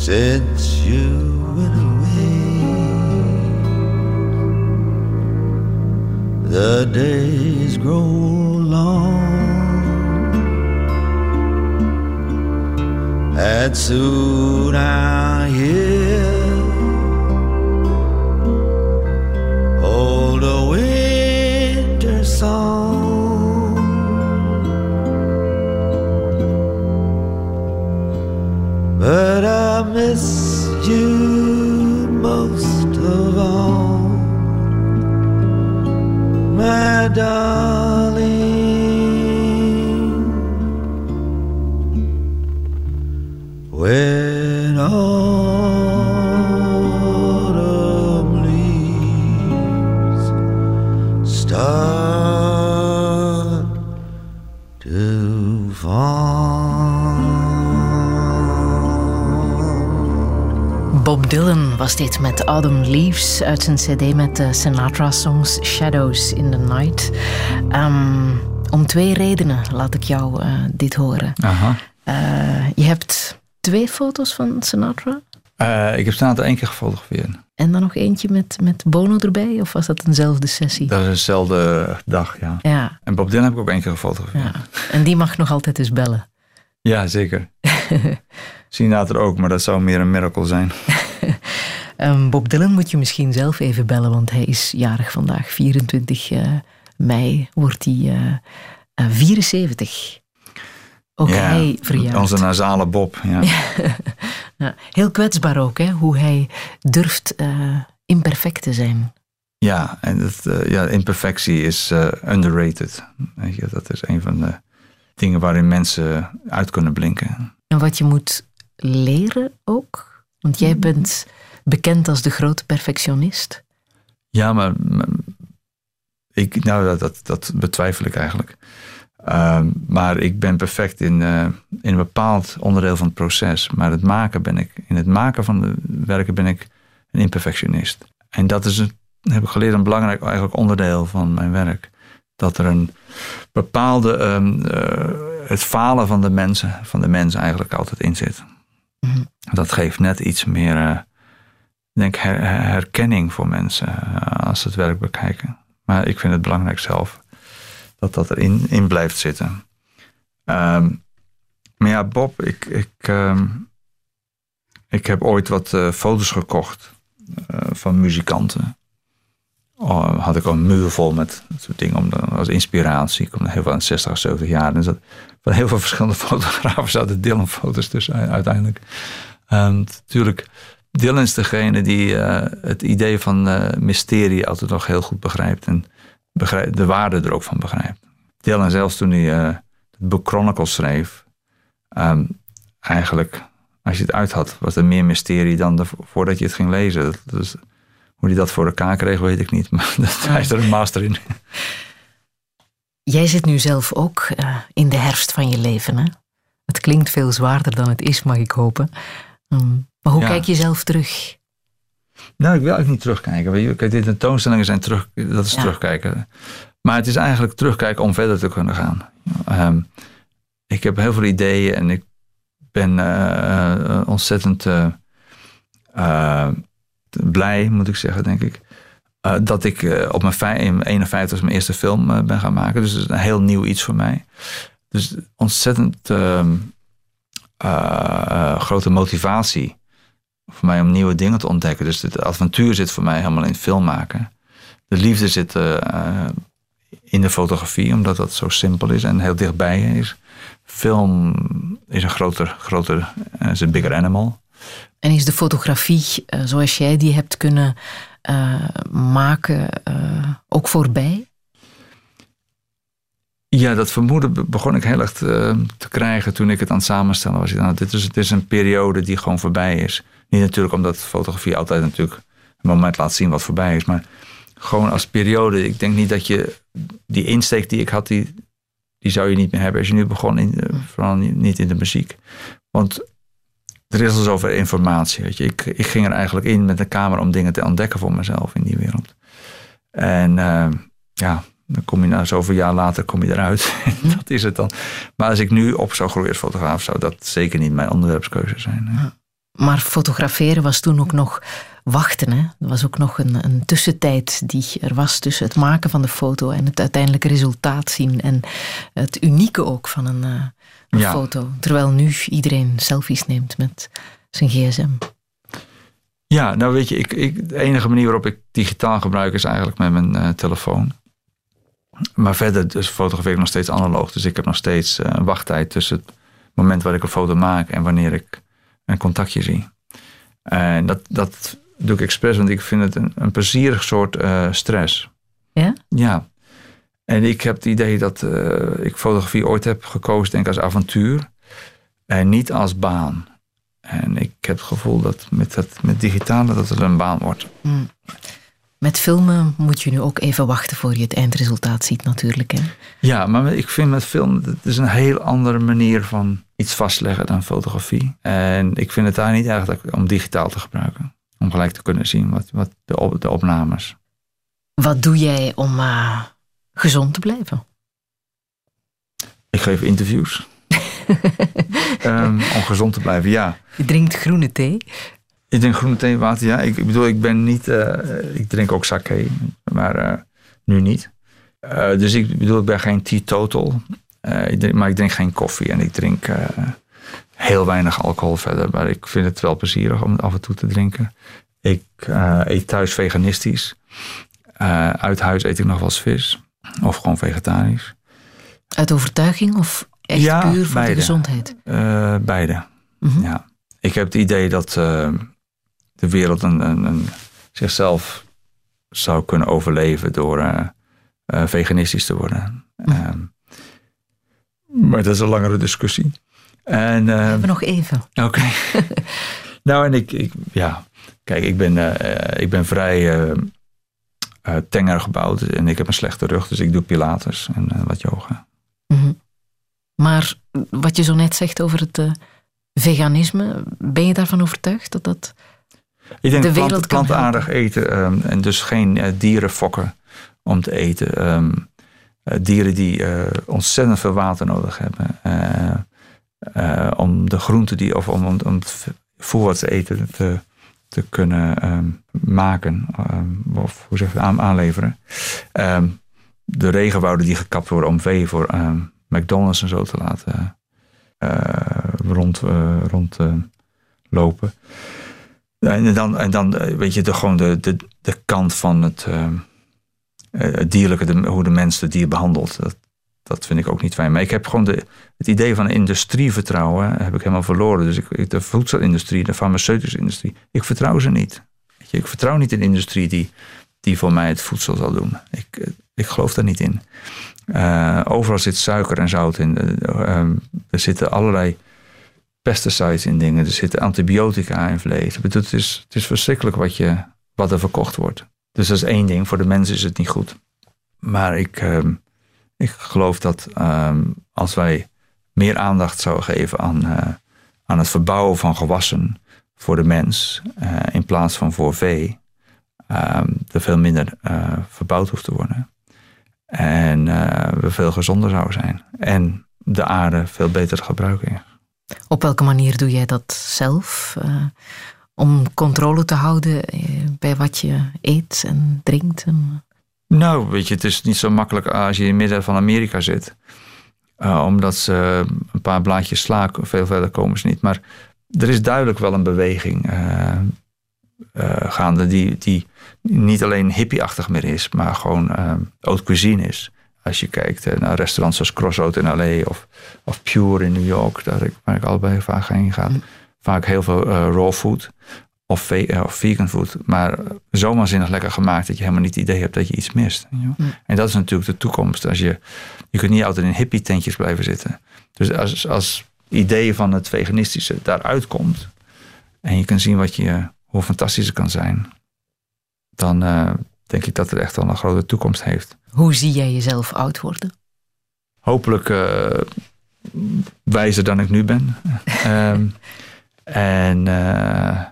Since you went away, the days grow long, and soon I hear old winter song. But I miss you most of all, my darling, when autumn leaves start to fall. Bob Dylan was dit met Autumn Leaves uit zijn cd met de Sinatra-songs Shadows in the Night. Um, om twee redenen laat ik jou uh, dit horen. Aha. Uh, je hebt twee foto's van Sinatra? Uh, ik heb Sinatra één keer gefotografeerd. En dan nog eentje met, met Bono erbij? Of was dat eenzelfde sessie? Dat is eenzelfde dag, ja. ja. En Bob Dylan heb ik ook één keer gefotografeerd. Ja. En die mag nog altijd eens bellen? Ja, zeker. Sinatra ook, maar dat zou meer een miracle zijn. Um, Bob Dylan moet je misschien zelf even bellen, want hij is jarig vandaag. vierentwintig mei wordt hij uh, vierenzeventig. Ook ja, hij verjaardag. Onze nasale Bob. Ja. Nou, heel kwetsbaar ook, hè? Hoe hij durft uh, imperfect te zijn. Ja, en dat, uh, ja, imperfectie is uh, underrated. Weet je, dat is een van de dingen waarin mensen uit kunnen blinken. En wat je moet leren ook, want jij bent bekend als de grote perfectionist? Ja, maar, maar ik, nou, dat, dat, dat betwijfel ik eigenlijk. Uh, maar ik ben perfect in, uh, in een bepaald onderdeel van het proces. Maar het maken ben ik, in het maken van de werken ben ik een imperfectionist. En dat is, een, heb ik geleerd, een belangrijk eigenlijk onderdeel van mijn werk. Dat er een bepaalde, um, uh, het falen van de mensen, van de mens eigenlijk altijd in zit. Mm-hmm. Dat geeft net iets meer Uh, Ik denk her, herkenning voor mensen als ze het werk bekijken. Maar ik vind het belangrijk zelf dat dat erin in blijft zitten. Um, maar ja, Bob, ik, ik, um, ik heb ooit wat uh, foto's gekocht uh, van muzikanten. Oh, had ik al een muur vol met dat soort dingen om de, als inspiratie. Ik kom heel veel aan zestig, zeventig jaar. Dus dat, van heel veel verschillende fotografen zaten Dylan-foto's tussen uiteindelijk. Um, natuurlijk. Dylan is degene die uh, het idee van uh, mysterie altijd nog heel goed begrijpt. En begrijp, de waarde er ook van begrijpt. Dylan zelfs toen hij uh, The Book Chronicles schreef. Um, eigenlijk, als je het uit had, was er meer mysterie dan de, voordat je het ging lezen. Dus hoe hij dat voor elkaar kreeg, weet ik niet. Maar dat, ja. Hij is er een master in. Jij zit nu zelf ook uh, in de herfst van je leven, hè? Het klinkt veel zwaarder dan het is, mag ik hopen. Um. Maar hoe ja. kijk je zelf terug? Nou, ik wil eigenlijk niet terugkijken. Kijk, dit tentoonstellingen zijn terug, dat is ja. terugkijken. Maar het is eigenlijk terugkijken om verder te kunnen gaan. Um, ik heb heel veel ideeën en ik ben uh, uh, ontzettend uh, uh, blij, moet ik zeggen, denk ik. Uh, dat ik uh, op mijn vijf, eenenvijftigste mijn eerste film uh, ben gaan maken. Dus het is een heel nieuw iets voor mij. Dus ontzettend uh, uh, grote motivatie voor mij om nieuwe dingen te ontdekken. Dus het avontuur zit voor mij helemaal in het film maken. De liefde zit uh, in de fotografie, omdat dat zo simpel is en heel dichtbij is. Film is een groter, groter uh, is een bigger animal. En is de fotografie, uh, zoals jij die hebt kunnen uh, maken, uh, ook voorbij? Ja, dat vermoeden begon ik heel erg te, te krijgen toen ik het aan het samenstellen was. Nou, dit, is, dit is een periode die gewoon voorbij is. Niet natuurlijk omdat fotografie altijd natuurlijk een moment laat zien wat voorbij is. Maar gewoon als periode. Ik denk niet dat je die insteek die ik had, die, die zou je niet meer hebben. Als je nu begon, in, vooral niet in de muziek. Want er is al zoveel informatie. Weet je. Ik, ik ging er eigenlijk in met de camera om dingen te ontdekken voor mezelf in die wereld. En uh, ja, dan kom je na zoveel jaar later kom je eruit. Dat is het dan. Maar als ik nu op zou groeien als fotograaf, zou dat zeker niet mijn onderwerpskeuze zijn. Hè. Maar fotograferen was toen ook nog wachten. Hè? Er was ook nog een, een tussentijd die er was tussen het maken van de foto en het uiteindelijke resultaat zien. En het unieke ook van een, uh, een ja. foto. Terwijl nu iedereen selfies neemt met zijn gsm. Ja, nou weet je, ik, ik, de enige manier waarop ik digitaal gebruik is eigenlijk met mijn uh, telefoon. Maar verder dus fotografeer ik nog steeds analoog. Dus ik heb nog steeds uh, een wachttijd tussen het moment waar ik een foto maak en wanneer ik een contactje zie. En uh, dat, dat doe ik expres, want ik vind het een, een plezierig soort uh, stress. Ja? Ja. En ik heb het idee dat uh, ik fotografie ooit heb gekozen, denk ik, als avontuur. En niet als baan. En ik heb het gevoel dat met, dat, met digitale dat het een baan wordt. Mm. Met filmen moet je nu ook even wachten voor je het eindresultaat ziet natuurlijk. Hè? Ja, maar ik vind met film, het is een heel andere manier van iets vastleggen dan fotografie. En ik vind het daar niet erg om digitaal te gebruiken. Om gelijk te kunnen zien wat, wat de, op, de opnames. Wat doe jij om uh, gezond te blijven? Ik geef interviews. um, om gezond te blijven, ja. Je drinkt groene thee? Ik drink groene thee, water, ja. Ik, ik bedoel, ik ben niet... Uh, ik drink ook sake, maar uh, nu niet. Uh, dus ik bedoel, ik ben geen teetotal. Uh, ik drink, maar ik drink geen koffie en ik drink uh, heel weinig alcohol verder. Maar ik vind het wel plezierig om af en toe te drinken. Ik uh, eet thuis veganistisch. Uh, uit huis eet ik nog wel eens vis. Of gewoon vegetarisch. Uit overtuiging of echt ja, puur voor beide. De gezondheid? Uh, beide, mm-hmm. ja. Ik heb het idee dat uh, de wereld een, een, een zichzelf zou kunnen overleven door uh, uh, veganistisch te worden. Mm. Um, maar dat is een langere discussie. En, uh, We hebben nog even. Oké. Okay. nou, en ik, ik, ja, kijk, ik ben, uh, ik ben vrij uh, uh, tenger gebouwd en ik heb een slechte rug, dus ik doe pilates en uh, wat yoga. Mm-hmm. Maar wat je zo net zegt over het uh, veganisme, ben je daarvan overtuigd dat dat Ik denk de wereld plant, kan plantaardig helpen? Eten um, en dus geen uh, dieren fokken om te eten. Um, uh, dieren die uh, ontzettend veel water nodig hebben uh, uh, om de groenten die of om, om, om het voer wat ze eten te, te kunnen um, maken um, of hoe zeg je aan, aanleveren. Um, de regenwouden die gekapt worden om vee voor um, McDonald's en zo te laten Uh, rond, uh, rond uh, lopen. En dan, en dan weet je, de, gewoon de, de, de kant van het, uh, het dierlijke, de, hoe de mens het dier behandelt. Dat, dat vind ik ook niet fijn. Maar ik heb gewoon de, het idee van industrievertrouwen heb ik helemaal verloren. Dus ik, de voedselindustrie, de farmaceutische industrie, ik vertrouw ze niet. Weet je, ik vertrouw niet in de industrie die, die voor mij het voedsel zal doen. Ik, ik geloof daar niet in. Uh, overal zit suiker en zout in. Uh, um, er zitten allerlei pesticides in dingen. Er zitten antibiotica in vlees. Het is, het is verschrikkelijk wat, je, wat er verkocht wordt. Dus dat is één ding. Voor de mensen is het niet goed. Maar ik, um, ik geloof dat um, als wij meer aandacht zouden geven aan, uh, aan het verbouwen van gewassen voor de mens uh, in plaats van voor vee, um, er veel minder uh, verbouwd hoeft te worden. En uh, we veel gezonder zouden zijn. En de aarde veel beter gebruiken. Op welke manier doe jij dat zelf? Uh, om controle te houden bij wat je eet en drinkt? En... Nou, weet je, het is niet zo makkelijk als je in het midden van Amerika zit. Uh, omdat ze een paar blaadjes sla, veel verder komen ze niet. Maar er is duidelijk wel een beweging uh, uh, gaande die... die niet alleen hippieachtig meer is, maar gewoon uh, haute cuisine is. Als je kijkt uh, naar restaurants zoals Crossroad in L A of, of Pure in New York, daar ik, waar ik allebei vaak heen ga. Mm. Vaak heel veel uh, raw food of, ve- uh, of vegan food, maar zomaarzinnig lekker gemaakt dat je helemaal niet het idee hebt dat je iets mist. Mm. En dat is natuurlijk de toekomst. Als je, je kunt niet altijd in hippie tentjes blijven zitten. Dus als, als idee van het veganistische daaruit komt en je kunt zien wat je, hoe fantastisch het kan zijn, dan uh, denk ik dat het echt wel een grote toekomst heeft. Hoe zie jij jezelf oud worden? Hopelijk uh, wijzer dan ik nu ben. um, en uh,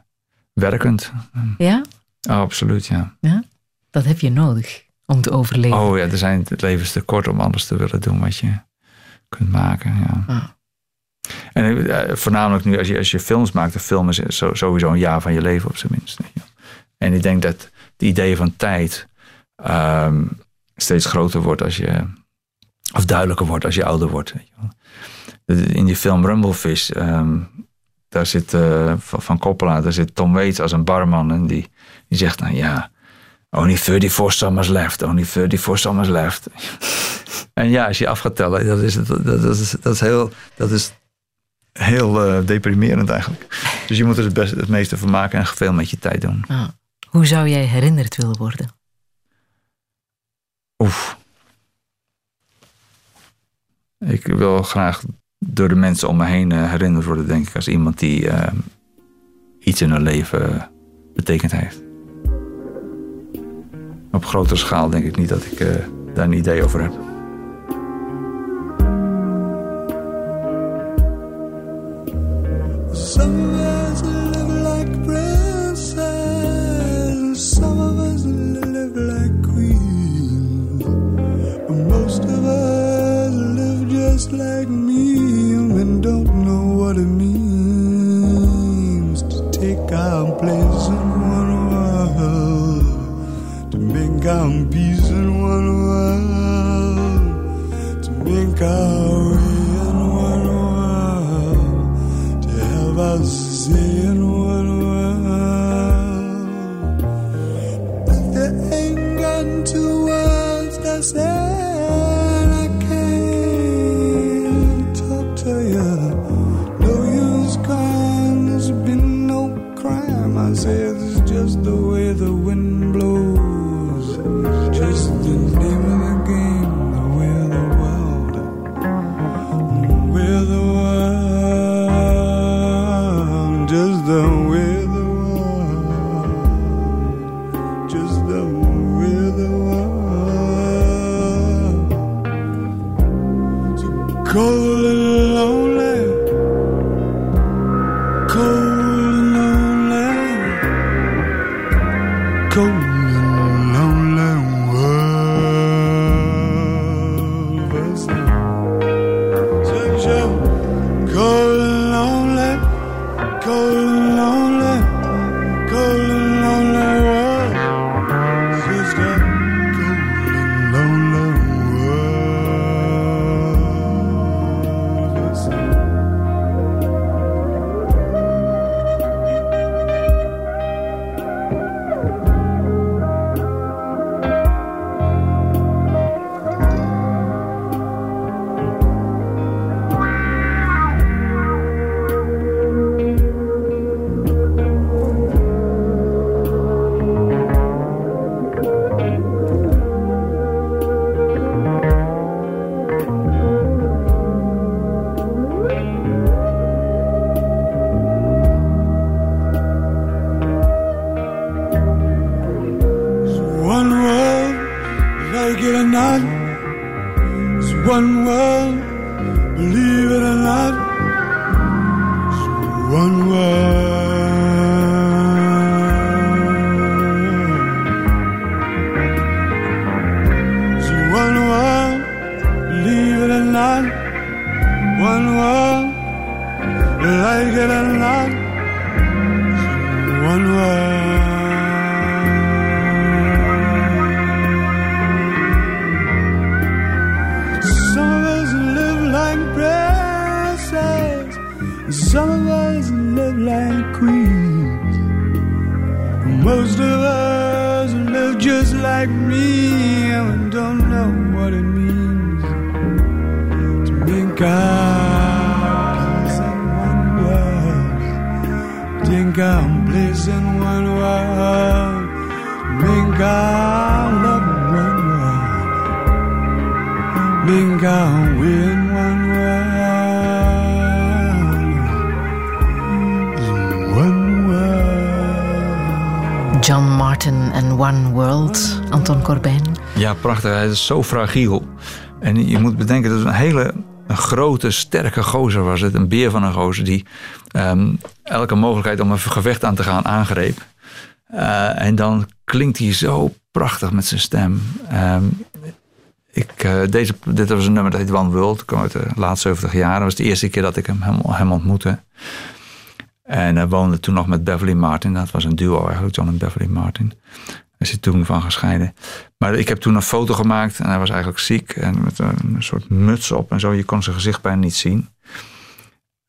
werkend. Ja? Oh, absoluut, ja. ja. Dat heb je nodig om te overleven. Oh ja, er zijn, het leven is te kort om anders te willen doen wat je kunt maken. Ja. Ah. En uh, voornamelijk nu als je, als je films maakt, de film is zo, sowieso een jaar van je leven op zijn minst. Ja. En ik denk dat het idee van tijd um, steeds groter wordt als je, of duidelijker wordt als je ouder wordt. Weet je wel. In die film Rumblefish, um, daar zit uh, van Coppola, daar zit Tom Waits als een barman en die, die zegt nou ja, only thirty-four summers left, only thirty-four summers left. En ja, als je af gaat tellen, dat is, dat, dat is, dat is heel, dat is heel uh, deprimerend eigenlijk. Dus je moet er het, best, het meeste van maken en veel met je tijd doen. Oh. Hoe zou jij herinnerd willen worden? Oef. Ik wil graag door de mensen om me heen herinnerd worden, denk ik, als iemand die uh, iets in hun leven betekend heeft. Op grotere schaal denk ik niet dat ik uh, daar een idee over heb. Some of us live like princes, some of us live like queens, but most of us live just like me and don't know what it means to take our place in one world, to make our peace in one world, to make our in one world, but there ain't got two words that said I can't talk to you. No use crying, there's been no crime. I say it's just the way the wind blows, it's just the name of the game, the way of the world, the way of the world. Anton Corbijn. Ja, prachtig. Hij is zo fragiel. En je moet bedenken dat het een hele een grote, sterke gozer was. Het een beer van een gozer die um, elke mogelijkheid om een gevecht aan te gaan aangreep. Uh, en dan klinkt hij zo prachtig met zijn stem. Um, Ik, uh, deze, dit was een nummer dat heet One World. Kwam uit de laatste zeventig jaar. Dat was de eerste keer dat ik hem, hem, hem ontmoette. En hij woonde toen nog met Beverly Martin. Dat was een duo eigenlijk, John en Beverly Martin. Daar is hij toen van gescheiden. Maar ik heb toen een foto gemaakt. En hij was eigenlijk ziek. En met een soort muts op en zo. Je kon zijn gezicht bijna niet zien.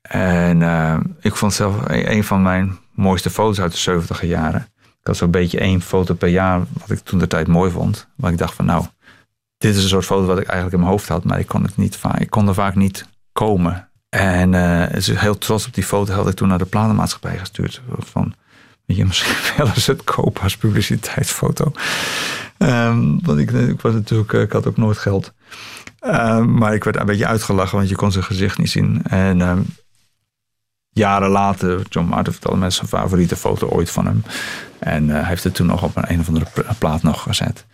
En uh, ik vond zelf een, een van mijn mooiste foto's uit de zeventiger jaren. Ik had zo'n beetje één foto per jaar. Wat ik toen de tijd mooi vond. Waar ik dacht van nou... Dit is een soort foto wat ik eigenlijk in mijn hoofd had. Maar ik kon, het niet vaak, ik kon er vaak niet komen. En uh, heel trots op die foto had ik toen naar de platenmaatschappij gestuurd. Van, weet je, misschien wel eens het kopen als publiciteitsfoto. Um, want ik, ik, was natuurlijk, ik had ook nooit geld. Uh, maar ik werd een beetje uitgelachen. Want je kon zijn gezicht niet zien. En um, jaren later, John Martin vertelde mij zijn favoriete foto ooit van hem. En uh, hij heeft het toen nog op een, een of andere plaat nog gezet.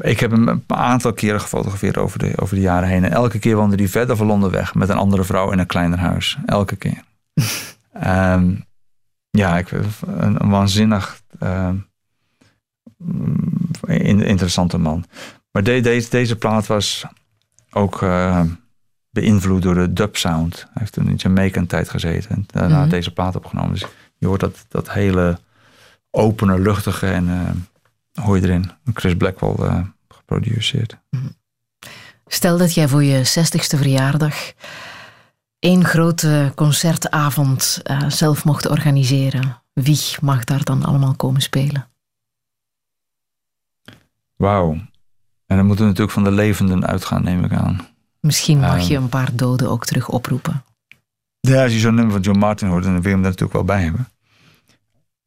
Ik heb hem een aantal keren gefotografeerd over de, over de jaren heen. En elke keer woonde hij verder van Londen weg. Met een andere vrouw in een kleiner huis. Elke keer. um, ja, ik, een, een waanzinnig uh, in, interessante man. Maar de, de, deze plaat was ook uh, beïnvloed door de dub sound. Hij heeft toen in Jamaica een tijd gezeten. En daarna mm-hmm. deze plaat opgenomen. Dus je hoort dat, dat hele opene, luchtige en... Uh, hoor je erin. Chris Blackwell uh, geproduceerd. Stel dat jij voor je zestigste verjaardag één grote concertavond uh, zelf mocht organiseren. Wie mag daar dan allemaal komen spelen? Wauw. En dan moeten we natuurlijk van de levenden uitgaan, neem ik aan. Misschien mag uh, je een paar doden ook terug oproepen. Ja, als je zo'n nummer van John Martin hoort, dan wil je hem daar natuurlijk wel bij hebben.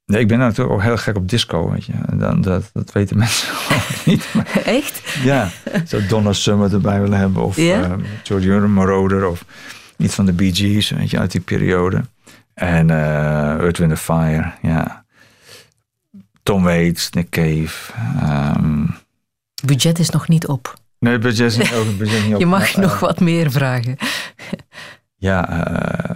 Nee, ik ben natuurlijk ook heel gek op disco, weet je. Dat, dat, dat weten mensen ook niet. Maar, echt? Ja, zo Donna Summer erbij willen hebben. Of yeah. uh, Giorgio Moroder. Of iets van de Bee Gees, weet je, uit die periode. En uh, Earth, Wind and Fire, ja. Tom Waits, Nick Cave. Um... Budget is nog niet op. Nee, budget is niet, ook, budget niet op. Je mag maar, nog uh, wat meer vragen. ja, uh,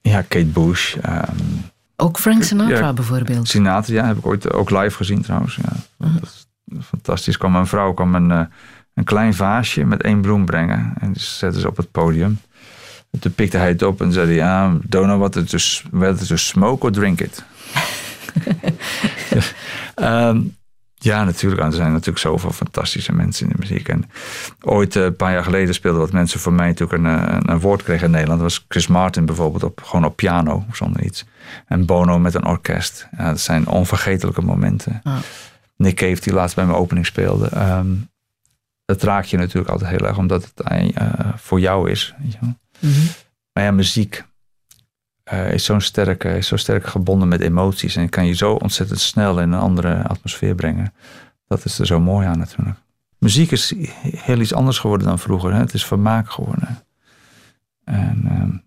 ja, Kate Bush... Um, Ook Frank Sinatra ja, bijvoorbeeld. Sinatra, ja, heb ik ooit ook live gezien trouwens. Ja. Uh-huh. Dat is fantastisch. Kwam een vrouw kwam een, uh, een klein vaasje met één bloem brengen. En die zette ze op het podium. En toen pikte hij het op en zei hij... Ja, don't know what it is, whether to smoke or drink it. um, ja, natuurlijk. Er zijn natuurlijk zoveel fantastische mensen in de muziek. En ooit, een paar jaar geleden, speelden wat mensen voor mij natuurlijk een, een, een woord kregen in Nederland. Dat was Chris Martin bijvoorbeeld, op, gewoon op piano, zonder iets. En Bono met een orkest. Ja, dat zijn onvergetelijke momenten. Ah. Nick Cave, die laatst bij mijn opening speelde. Um, dat raak je natuurlijk altijd heel erg, omdat het uh, voor jou is. Weet je wel? Mm-hmm. Maar ja, muziek uh, is zo'n sterk, is zo sterk gebonden met emoties. En kan je zo ontzettend snel in een andere atmosfeer brengen. Dat is er zo mooi aan natuurlijk. Muziek is heel iets anders geworden dan vroeger. Hè? Het is vermaak geworden. En um,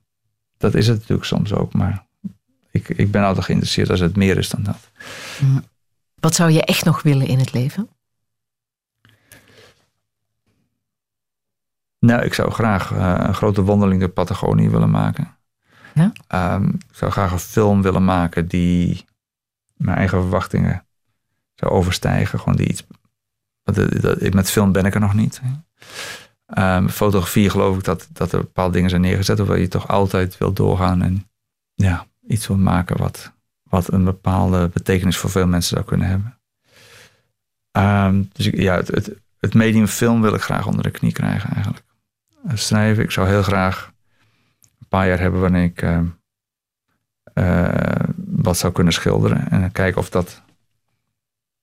dat is het natuurlijk soms ook, maar... Ik, ik ben altijd geïnteresseerd als het meer is dan dat. Wat zou je echt nog willen in het leven? Nou, ik zou graag uh, een grote wandeling door Patagonië willen maken. Ja? Um, ik zou graag een film willen maken die mijn eigen verwachtingen zou overstijgen. Gewoon die iets. Want dat, dat, met film ben ik er nog niet. Um, fotografie geloof ik dat, dat er bepaalde dingen zijn neergezet. Hoewel je toch altijd wil doorgaan en ja... Iets wil maken wat, wat een bepaalde betekenis voor veel mensen zou kunnen hebben. Um, dus ik, ja, het, het, het medium film wil ik graag onder de knie krijgen eigenlijk. Schrijven, ik zou heel graag een paar jaar hebben wanneer ik uh, uh, wat zou kunnen schilderen. En dan kijken of, dat,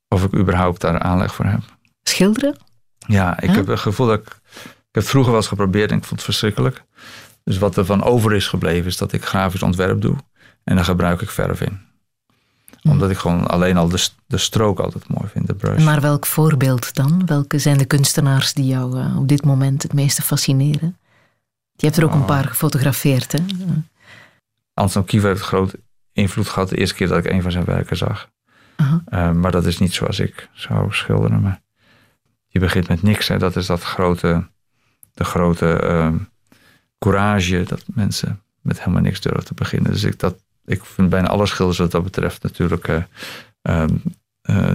of ik überhaupt daar aanleg voor heb. Schilderen? Ja, ik huh? heb het gevoel dat ik... Ik heb het vroeger wel eens geprobeerd en ik vond het verschrikkelijk. Dus wat er van over is gebleven is dat ik grafisch ontwerp doe. En daar gebruik ik verf in. Omdat ik gewoon alleen al de, de strook altijd mooi vind. De brush. Maar welk voorbeeld dan? Welke zijn de kunstenaars die jou uh, op dit moment het meeste fascineren? Je hebt er ook oh. een paar gefotografeerd, hè? Anton Corbijn heeft groot invloed gehad de eerste keer dat ik een van zijn werken zag. Uh-huh. Uh, maar dat is niet zoals ik zou schilderen. Maar je begint met niks, hè? Dat is dat grote, de grote uh, courage dat mensen... met helemaal niks durven te beginnen. Dus ik, dat, ik vind bijna alle schilders wat dat betreft natuurlijk uh, uh, uh,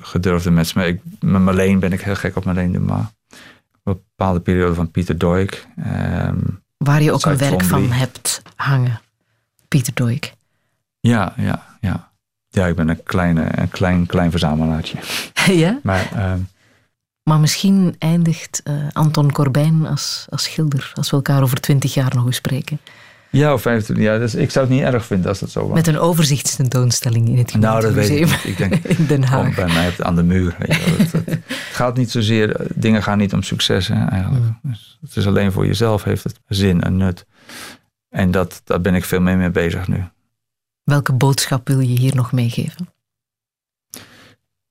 gedurfde mensen. Maar ik, met Marleen ben ik heel gek op Marleen Dumas. een bepaalde periode van Pieter Doig. Um, Waar je ook Cy een werk Twombly. van hebt hangen. Pieter Doig. Ja, ja, ja. Ja, ik ben een, kleine, een klein, klein verzamelaartje. Ja? Maar, um, maar misschien eindigt uh, Anton Corbijn als, als schilder. Als we elkaar over twintig jaar nog eens spreken. Ja, of vijftien jaar. Dus ik zou het niet erg vinden als dat zo was. Met een overzichtstentoonstelling in het gemeentemuseum. Nou, dat weet ik niet. Ik denk, in Den Haag. Bij mij aan de muur. Weet je, het, het, het gaat niet zozeer... Dingen gaan niet om succes, hè, eigenlijk. Mm. Dus het is alleen voor jezelf heeft het zin en nut. En dat, daar ben ik veel meer mee bezig nu. Welke boodschap wil je hier nog meegeven?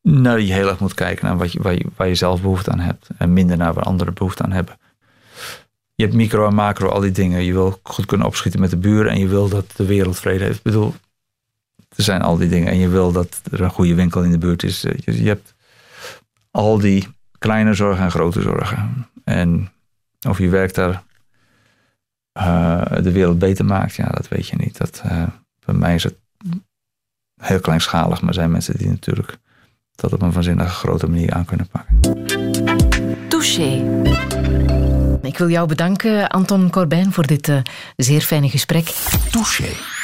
Nou, je heel erg moet kijken naar wat je, waar, je, waar je zelf behoefte aan hebt. En minder naar waar anderen behoefte aan hebben. Je hebt micro en macro, al die dingen. Je wil goed kunnen opschieten met de buren. En je wil dat de wereld vrede heeft. Ik bedoel, er zijn al die dingen. En je wil dat er een goede winkel in de buurt is. Je hebt al die kleine zorgen en grote zorgen. En of je werk daar uh, de wereld beter maakt, ja, dat weet je niet. Dat, uh, bij mij is het heel kleinschalig. Maar er zijn mensen die natuurlijk dat op een waanzinnige grote manier aan kunnen pakken. Touché. Ik wil jou bedanken, Anton Corbijn, voor dit uh, zeer fijne gesprek. Touché.